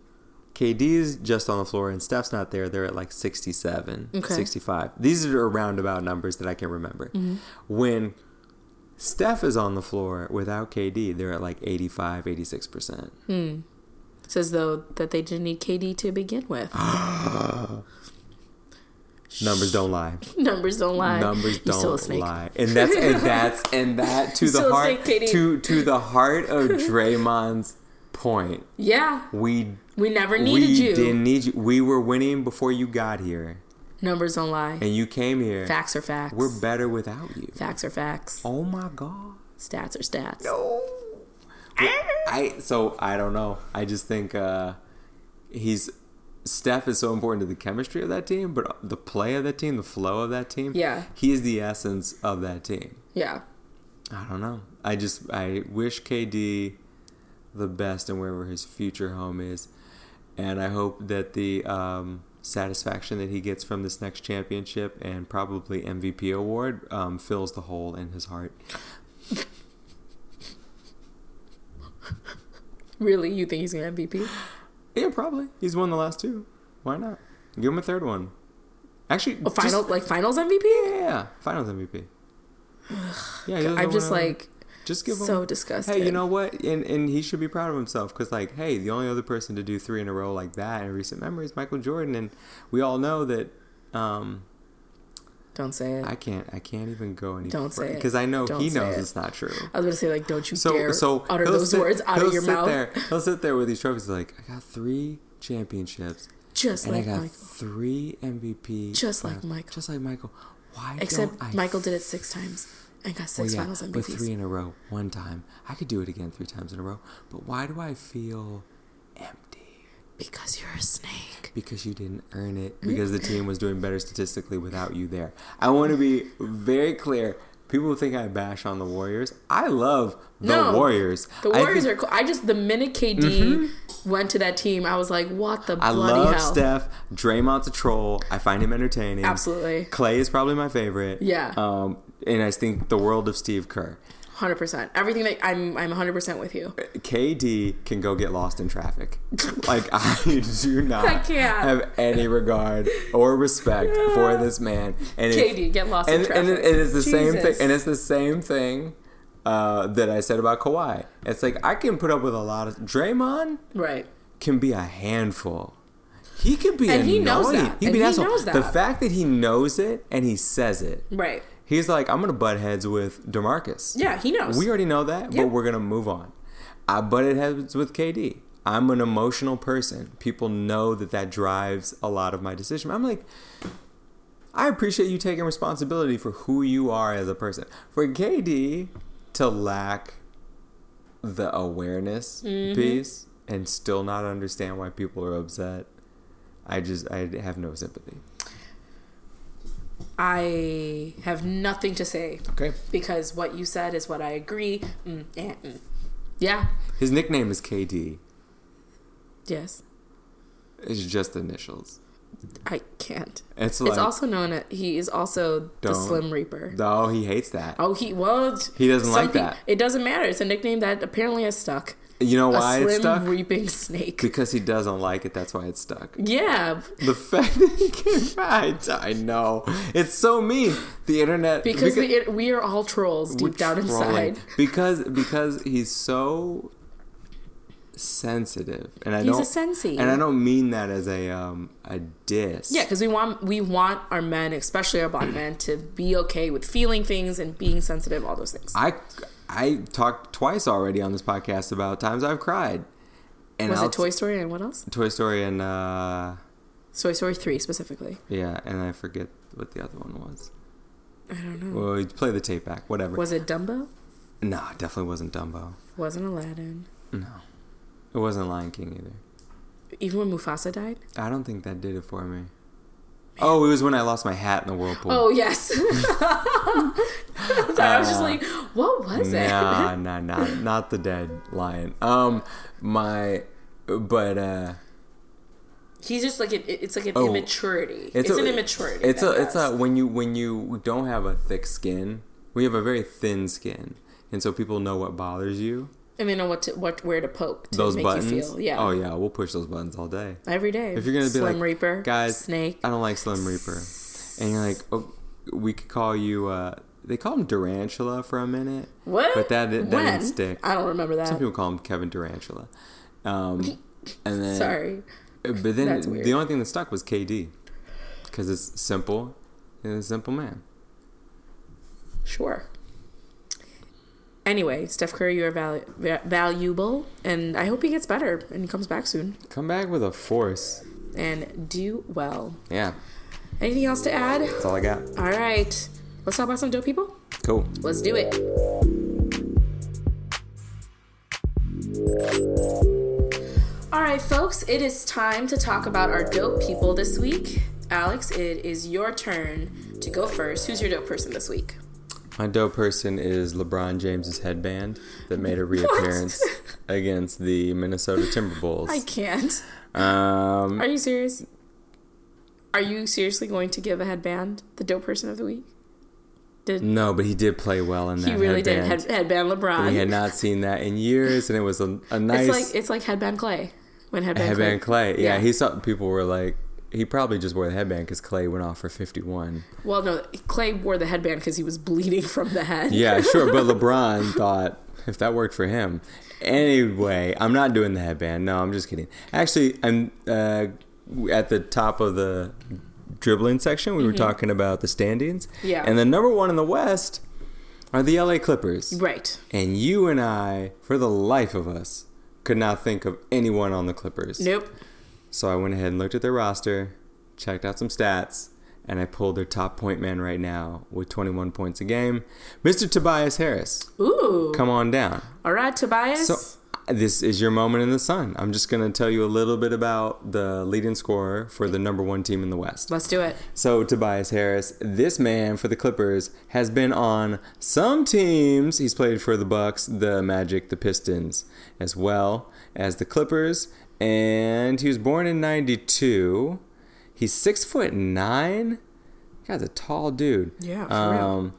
K D's just on the floor and Steph's not there, they're at like sixty-seven, okay. sixty-five. These are roundabout numbers that I can remember. Mm-hmm. When Steph is on the floor without K D, they're at like eighty-five, eighty-six percent. Hmm. It's as though that they didn't need K D to begin with. Numbers don't lie. Numbers don't lie. Numbers don't still a snake. lie. And that's and that's and that to the heart snake, to to the heart of Draymond's point. Yeah. We We never needed we you. We didn't need you. We were winning before you got here. Numbers don't lie. And you came here. Facts are facts. We're better without you. Facts are facts. Oh, my God. Stats are stats. No. I So, I don't know. I just think uh, he's... Steph is so important to the chemistry of that team, but the play of that team, the flow of that team. Yeah. He is the essence of that team. Yeah. I don't know. I just... I wish K D the best and wherever his future home is. And I hope that the... Um, satisfaction that he gets from this next championship and probably M V P award um, fills the hole in his heart. Really? You think he's going to M V P? Yeah, probably. He's won the last two. Why not? Give him a third one. Actually, oh, final, just, like finals M V P? Yeah, yeah, finals M V P. Yeah, I'm just like just give so him, disgusted. Hey, you know what? And and he should be proud of himself because, like, hey, the only other person to do three in a row like that in recent memory is Michael Jordan, and we all know that. Um, don't say it. I can't. I can't even go any. Don't say it because I know don't he knows it. It's not true. I was gonna say, like, don't you so, dare so utter those sit, words out of your sit mouth. There, he'll sit there with these trophies, like, I got three championships, just and like I got Michael. Three M V P, just like Michael, just like Michael. Why? Except don't I Michael did it six times. I got six well, yeah, finals M V Ps. But three in a row, one time. I could do it again three times in a row. But why do I feel empty? Because you're a snake. Because you didn't earn it. Because the team was doing better statistically without you there. I want to be very clear. People think I bash on the Warriors. I love the no, Warriors. The Warriors I think, are cool. I just, the minute K D mm-hmm. went to that team, I was like, what the I bloody hell. I love Steph. Draymond's a troll. I find him entertaining. Absolutely. Clay is probably my favorite. Yeah. Um, and I think the world of Steve Kerr. one hundred percent. Everything that I'm, I'm one hundred percent with you. K D can go get lost in traffic. Like, I do not I have any regard or respect yeah. for this man. And K D, if, get lost and, in traffic. And, it, and it's the Jesus. same thing. And it's the same thing uh, that I said about Kawhi. It's like, I can put up with a lot of Draymond. Right. Can be a handful. He can be. And annoying. he knows that. He, and be he knows that. The fact that he knows it and he says it. Right. He's like, I'm going to butt heads with DeMarcus. Yeah, he knows. We already know that, yeah. but we're going to move on. I butted heads with K D. I'm an emotional person. People know that that drives a lot of my decision. I'm like, I appreciate you taking responsibility for who you are as a person. For K D to lack the awareness mm-hmm. piece and still not understand why people are upset, I just, I have no sympathy. I have nothing to say. Okay. Because what you said is what I agree. Mm, eh, mm. Yeah. His nickname is K D. Yes. It's just initials. I can't. It's, like, it's also known that he is also the Slim Reaper. Oh, he hates that. Oh, he, well. He doesn't like that. It doesn't matter. It's a nickname that apparently has stuck. You know why it's stuck? A slim reaping snake. Because he doesn't like it. That's why it's stuck. Yeah. The fact that he can't. I, I know. It's so mean. The internet. Because, because the, it, we are all trolls deep down trolling. inside. Because because he's so sensitive, and I he's don't. He's a sensei. And I don't mean that as a um a diss. Yeah, because we want we want our men, especially our black men, to be okay with feeling things and being sensitive. All those things. I. I talked twice already on this podcast about times I've cried. And was I'll it Toy Story and what else? Toy Story and... Uh, Toy Story three, specifically. Yeah, and I forget what the other one was. I don't know. Well, play the tape back, whatever. Was it Dumbo? No, it definitely wasn't Dumbo. It wasn't Aladdin. No. It wasn't Lion King either. Even when Mufasa died? I don't think that did it for me. Oh, it was when I lost my hat in the whirlpool. Oh, yes. Sorry, uh, I was just like, what was it? Nah, nah, nah. Not the dead lion. Um, my, but, uh. He's just like, an, it's like an oh, immaturity. It's, it's a, an immaturity. It's a, it's a, when you, when you don't have a thick skin, we have a very thin skin. And so people know what bothers you. And they know what to, what where to poke to those make buttons? You feel. Yeah. Oh yeah, we'll push those buttons all day. Every day. If you're gonna Slim be like Reaper, guys, Snake. I don't like Slim Reaper. And you're like, oh, we could call you. Uh, they call him Durantula for a minute. What? But that, that didn't stick. I don't remember that. Some people call him Kevin Durantula. Um, and then sorry. But then That's weird. The only thing that stuck was K D, because it's simple, and it's a simple man. Sure. Anyway, Steph Curry, you are valu- va- valuable, and I hope he gets better and he comes back soon. Come back with a force. And do well. Yeah. Anything else to add? That's all I got. All right. Let's talk about some dope people. Cool. Let's do it. All right, folks. It is time to talk about our dope people this week. Alex, it is your turn to go first. Who's your dope person this week? My dope person is LeBron James's headband that made a reappearance against the Minnesota Timberwolves. I can't. Um, Are you serious? Are you seriously going to give a headband the dope person of the week? Did No, but he did play well in that. He really headband. did. Head, headband LeBron. But we had not seen that in years, and it was a, a nice. It's like it's like headband Clay when headband headband Clay. Clay. Yeah, yeah, he saw people were like. He probably just wore the headband because Clay went off for fifty-one. Well, no, Clay wore the headband because he was bleeding from the head. Yeah, sure, but LeBron thought, if that worked for him. Anyway, I'm not doing the headband. No, I'm just kidding. Actually, I'm uh, at the top of the dribbling section. We mm-hmm. were talking about the standings. Yeah. And the number one in the West are the L A Clippers. Right. And you and I, for the life of us, could not think of anyone on the Clippers. Nope. So I went ahead and looked at their roster, checked out some stats, and I pulled their top point man right now with twenty-one points a game, Mister Tobias Harris. Ooh. Come on down. All right, Tobias. So this is your moment in the sun. I'm just going to tell you a little bit about the leading scorer for the number one team in the West. Let's do it. So, Tobias Harris, this man for the Clippers has been on some teams. He's played for the Bucks, the Magic, the Pistons, as well as the Clippers. And he was born in ninety-two. He's six foot nine. Guy's a tall dude. Yeah, for um, real.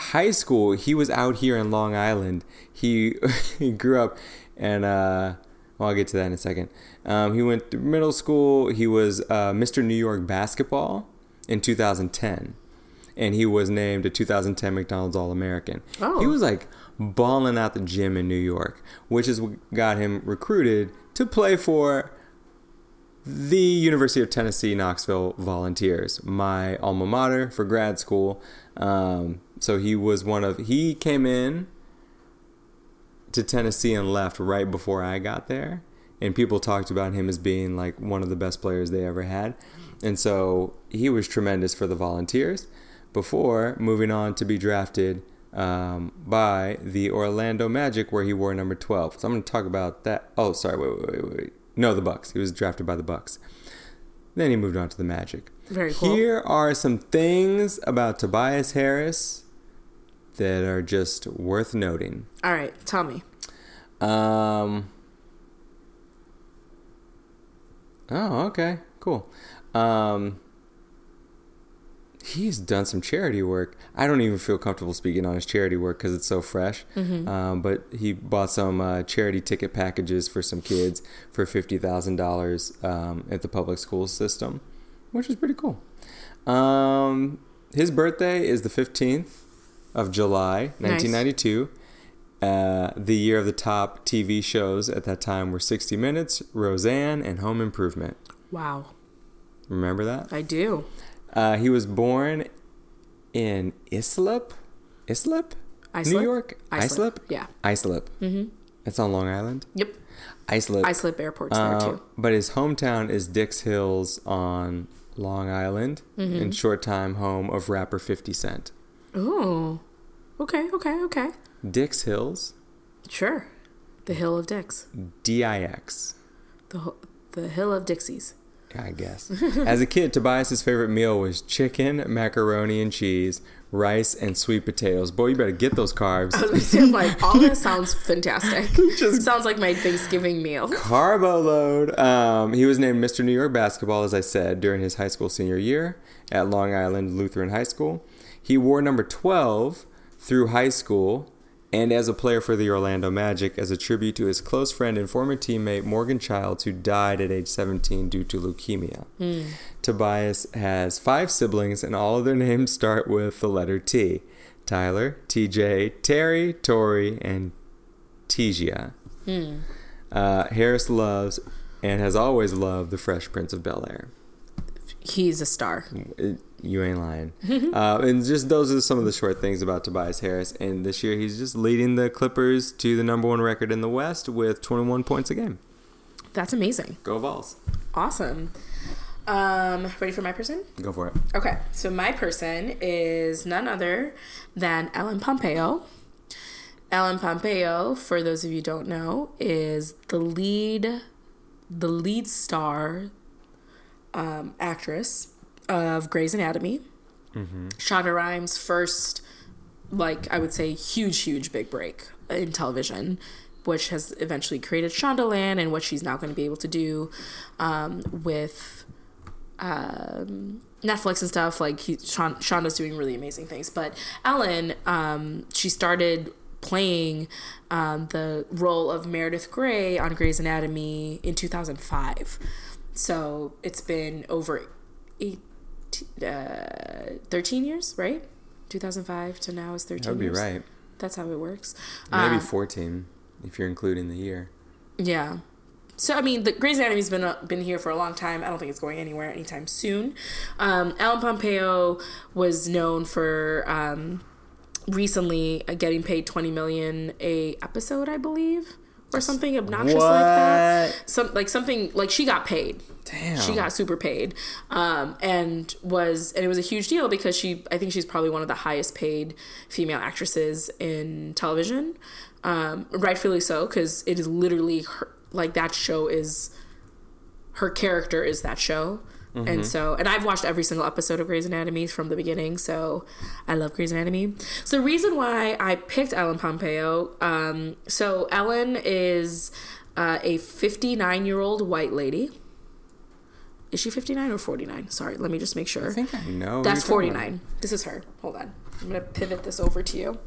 High school, he was out here in Long Island. He, he grew up, and uh, well, I'll get to that in a second. Um, he went through middle school. He was uh, Mister New York Basketball in two thousand ten, and he was named a two thousand ten McDonald's All-American. Oh. He was like balling out the gym in New York, which is what got him recruited to play for the University of Tennessee, Knoxville Volunteers, my alma mater for grad school. Um, so he was one of, he came in to Tennessee and left right before I got there. And people talked about him as being like one of the best players they ever had. And so he was tremendous for the Volunteers before moving on to be drafted um, by the Orlando Magic, where he wore number twelve. So I'm going to talk about that. Oh, sorry. Wait, wait, wait, wait. No, the Bucks. He was drafted by the Bucks. Then he moved on to the Magic. Very cool. Here are some things about Tobias Harris that are just worth noting. All right, tell me. Um. Oh, okay, cool. Um. He's done some charity work. I don't even feel comfortable speaking on his charity work because it's so fresh. Mm-hmm. Um, but he bought some uh, charity ticket packages for some kids for fifty thousand dollars um, at the public school system, which is pretty cool. Um, his birthday is the fifteenth of July, nineteen ninety-two. Nice. Uh, the year of the top T V shows at that time were sixty minutes, Roseanne, and Home Improvement. Wow. Remember that? I do. Uh, he was born in Islip, Islip, Islip? New York, Islip, Islip? yeah, Islip. Mm-hmm. It's on Long Island. Yep, Islip. Islip Airport's uh, there too. But his hometown is Dix Hills on Long Island, mm-hmm. and short time home of rapper fifty Cent. Ooh, okay, okay, okay. Dix Hills. Sure, the Hill of Dix. D I X. The the Hill of Dixies. I guess. As a kid, Tobias' favorite meal was chicken, macaroni and cheese, rice, and sweet potatoes. Boy, you better get those carbs. I was gonna say, like, all that sounds fantastic. Just sounds like my Thanksgiving meal. Carbo load. Um, he was named Mister New York Basketball, as I said, during his high school senior year at Long Island Lutheran High School. He wore number twelve through high school and as a player for the Orlando Magic as a tribute to his close friend and former teammate Morgan Childs, who died at age seventeen due to leukemia. Mm. Tobias has five siblings, and all of their names start with the letter T. Tyler, T J, Terry, Tori, and Tejia. Mm. Uh, Harris loves and has always loved the Fresh Prince of Bel-Air. He's a star. It, You ain't lying. uh, and just those are some of the short things about Tobias Harris. And this year, he's just leading the Clippers to the number one record in the West with twenty-one points a game. That's amazing. Go Vols. Awesome. Um, ready for my person? Go for it. Okay. So my person is none other than Ellen Pompeo. Ellen Pompeo, for those of you who don't know, is the lead, the lead star um, actress of Grey's Anatomy. Mm-hmm. Shonda Rhimes' first, like, I would say, huge, huge big break in television, which has eventually created Shondaland and what she's now going to be able to do um, with um, Netflix and stuff. Like, he, Shonda's doing really amazing things. But Ellen, um, she started playing um, the role of Meredith Grey on Grey's Anatomy in two thousand five. So it's been over eight Uh, thirteen years, right? two thousand five to now is thirteen years. That would be years. Right. That's how it works. Maybe um, fourteen if you're including the year. Yeah. So, I mean, the Grey's Anatomy's been uh, been here for a long time. I don't think it's going anywhere anytime soon. Um, Ellen Pompeo was known for um, recently uh, getting paid twenty million dollars a episode, I believe. Or something obnoxious what? like that. Some like something like she got paid. Damn. She got super paid, um, and was and it was a huge deal because she I think she's probably one of the highest paid female actresses in television, um, rightfully so, because it is literally her, like that show is her character is that show. Mm-hmm. And so, and I've watched every single episode of Grey's Anatomy from the beginning, so I love Grey's Anatomy. So the reason why I picked Ellen Pompeo, um, so Ellen is uh, a fifty-nine-year-old white lady. Is she fifty-nine or forty-nine? Sorry, let me just make sure. I think I know. That's forty-nine. This is her. Hold on. I'm going to pivot this over to you.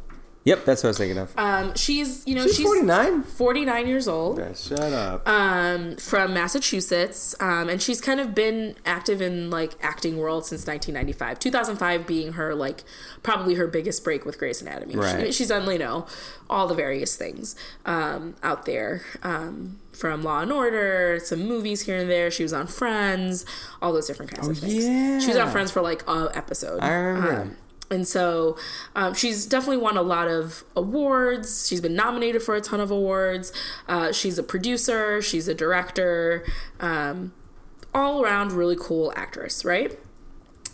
Yep, that's what I was thinking of. Um, she's, you know, she's, she's forty-nine? forty-nine years old. Yeah, shut up. Um, from Massachusetts. Um, and she's kind of been active in, like, acting world since nineteen ninety-five. two thousand five being her, like, probably her biggest break with Grey's Anatomy. Right. She, she's done, you know, all the various things um, out there. Um, from Law and Order, some movies here and there. She was on Friends, all those different kinds oh, of things. Yeah. She was on Friends for, like, an episode. I remember. Um, And so um, she's definitely won a lot of awards. She's been nominated for a ton of awards. Uh, she's a producer. She's a director. Um, all around really cool actress, right?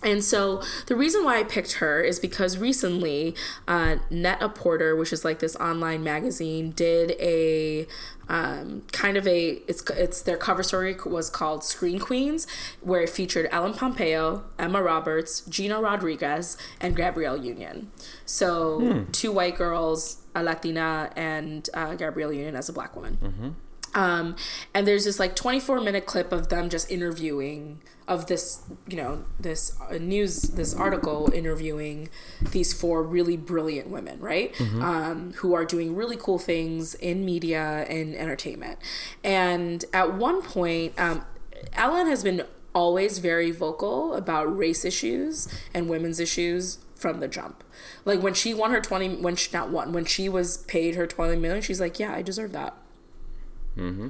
And so the reason why I picked her is because recently uh, Net-a-Porter, which is like this online magazine, did a um, kind of a, it's, it's their cover story was called Screen Queens, where it featured Ellen Pompeo, Emma Roberts, Gina Rodriguez, and Gabrielle Union. So mm. two white girls, a Latina, and uh, Gabrielle Union as a black woman. Mm-hmm. Um, and there's this like twenty-four minute clip of them just interviewing of this, you know, this news, this article interviewing these four really brilliant women, right? Mm-hmm. Um, who are doing really cool things in media and entertainment. And at one point, um, Ellen has been always very vocal about race issues and women's issues from the jump. Like when she won her twenty, when she, not won, when she was paid her twenty million, she's like, yeah, I deserve that. Mm-hmm.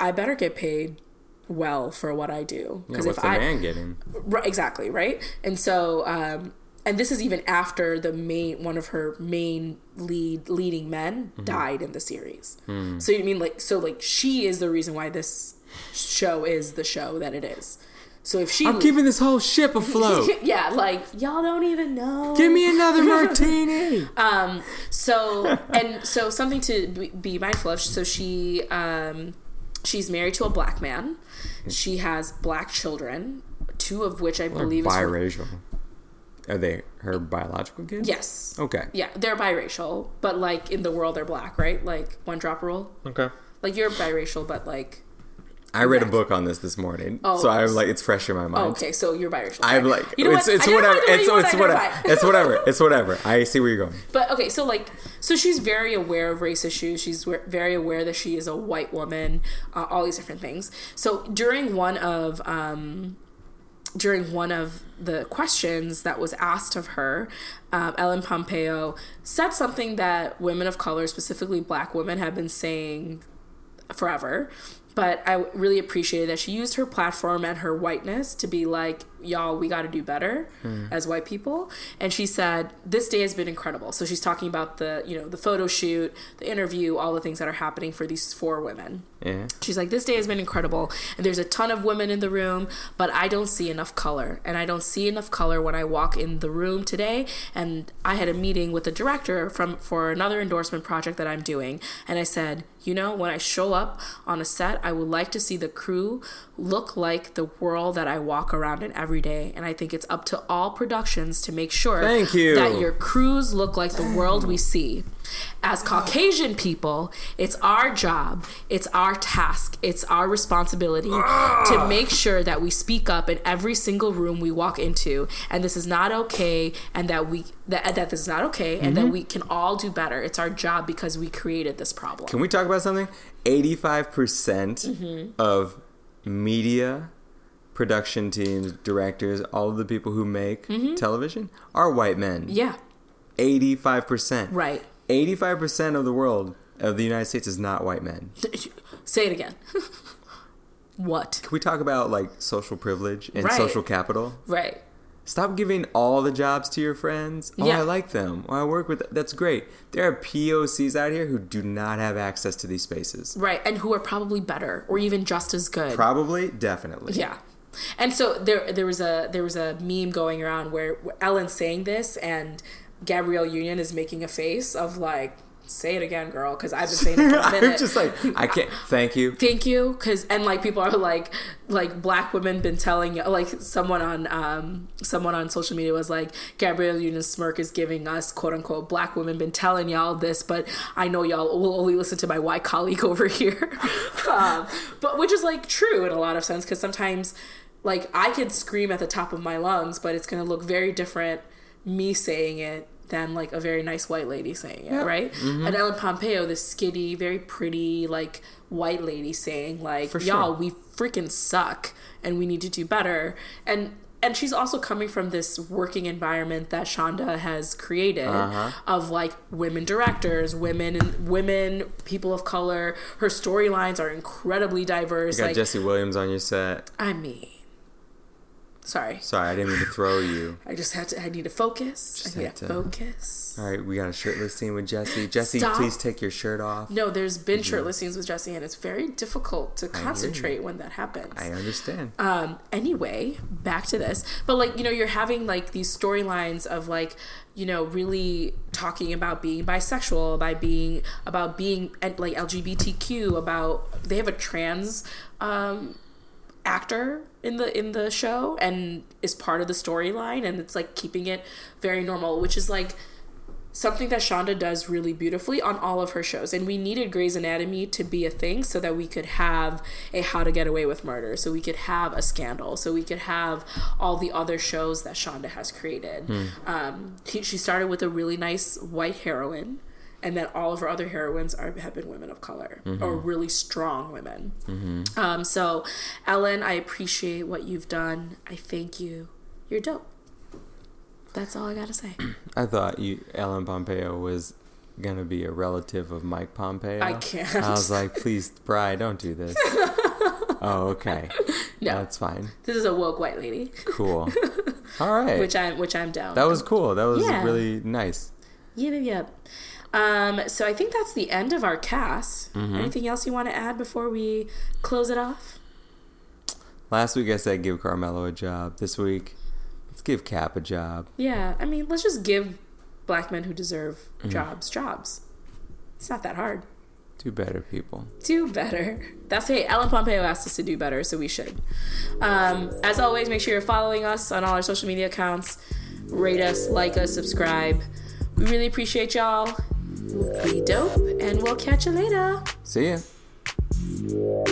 I better get paid well for what I do. Because yeah, if the I man getting right, exactly right, and so um, and this is even after the main one of her main lead leading men mm-hmm. died in the series. Mm. So you mean like so like she is the reason why this show is the show that it is. So if she, I'm keeping this whole ship afloat. Yeah, like y'all don't even know. Give me another martini. um. So and so something to be mindful of. So she, um, she's married to a black man. She has black children, two of which I well, believe are biracial. Is her, are they her biological kids? Yes. Okay. Yeah, they're biracial, but like in the world, they're black, right? Like one drop rule. Okay. Like you're biracial, but like. I read Back. a book on this this morning, oh, so I'm like, it's fresh in my mind. Oh, okay, so you're biracial. I'm like, you know it's, it's whatever. It's, it's whatever. It's whatever. It's whatever. I see where you're going. But okay, so like, so she's very aware of race issues. She's very aware that she is a white woman. Uh, all these different things. So during one of um, during one of the questions that was asked of her, um, Ellen Pompeo said something that women of color, specifically black women, have been saying forever. But I really appreciated that she used her platform and her whiteness to be like, y'all, we got to do better mm. as white people. And she said, this day has been incredible. So she's talking about the, you know, the photo shoot, the interview, all the things that are happening for these four women. Yeah. She's like, this day has been incredible. And there's a ton of women in the room, but I don't see enough color. And I don't see enough color when I walk in the room today. And I had a meeting with the director from for another endorsement project that I'm doing. And I said, you know, when I show up on a set, I would like to see the crew look like the world that I walk around in every day. And I think it's up to all productions to make sure Thank you. that your crews look like the world we see. As Caucasian people, it's our job, it's our task, it's our responsibility to make sure that we speak up in every single room we walk into, and this is not okay, and that we that, that this is not okay, and mm-hmm. that we can all do better. It's our job because we created this problem. Can we talk about something? eighty-five percent mm-hmm. of media, production teams, directors, all of the people who make mm-hmm. television are white men. Yeah. eighty-five percent. Right. eighty-five percent of the world, of the United States, is not white men. Say it again. What? Can we talk about, like, social privilege and right. social capital? Right. Stop giving all the jobs to your friends. Oh, yeah. I like them. Oh, I work with them. That's great. There are P O Cs out here who do not have access to these spaces. Right, and who are probably better or even just as good. Probably, definitely. Yeah. And so there there was a there was a meme going around where Ellen's saying this and Gabrielle Union is making a face of like, say it again, girl, because I've been saying it for a minute. I'm just like, I can't, thank you. Thank you, because, and, like, people are like, like, black women been telling, like, someone on, um, someone on social media was like, Gabrielle Union's smirk is giving us, quote, unquote, black women been telling y'all this, but I know y'all will only listen to my white colleague over here. um, but which is, like, true in a lot of sense, because sometimes, like, I could scream at the top of my lungs, but it's going to look very different me saying it than, like, a very nice white lady saying it, yeah. right? Mm-hmm. And Ellen Pompeo, this skinny, very pretty, like, white lady saying, like, For y'all, sure. we freaking suck, and we need to do better. And and she's also coming from this working environment that Shonda has created uh-huh. of, like, women directors, women, and women, people of color. Her storylines are incredibly diverse. You got like, Jesse Williams on your set. I mean... Sorry. Sorry, I didn't mean to throw you. I just had to, I need to focus. Just I need to, to focus. All right, we got a shirtless scene with Jesse. Jesse, Stop. please take your shirt off. No, there's been mm-hmm. shirtless scenes with Jesse, and it's very difficult to concentrate when that happens. I understand. Um. Anyway, back to this. But, like, you know, you're having, like, these storylines of, like, you know, really talking about being bisexual, by being, about being, like, L G B T Q, about, they have a trans um, actor in the in the show, and is part of the storyline, and it's like keeping it very normal, which is like something that Shonda does really beautifully on all of her shows. And we needed Grey's Anatomy to be a thing so that we could have a How to Get Away with Murder, so we could have a Scandal, so we could have all the other shows that Shonda has created. Hmm. Um, she, she started with a really nice white heroine, and then all of her other heroines are, have been women of color, mm-hmm. or really strong women. Mm-hmm. Um, so, Ellen, I appreciate what you've done. I thank you. You're dope. That's all I gotta say. I thought you, Ellen Pompeo was gonna be a relative of Mike Pompeo. I can't. I was like, please, Bri, don't do this. Oh, okay. No, that's fine. This is a woke white lady. Cool. All right. Which I'm, which I'm down. That was cool. That was yeah. really nice. Yep, yeah, yep. Yeah. Um, so I think that's the end of our cast. Mm-hmm. Anything else you want to add before we close it off? Last week I said give Carmelo a job. This week, let's give Cap a job. Yeah, I mean, let's just give black men who deserve mm-hmm. jobs jobs. It's not that hard. Do better, people. Do better. That's hey, Ellen Pompeo asked us to do better, so we should. Um, as always, make sure you're following us on all our social media accounts. Rate us, like us, subscribe. We really appreciate y'all. Be dope, and we'll catch you later. See ya.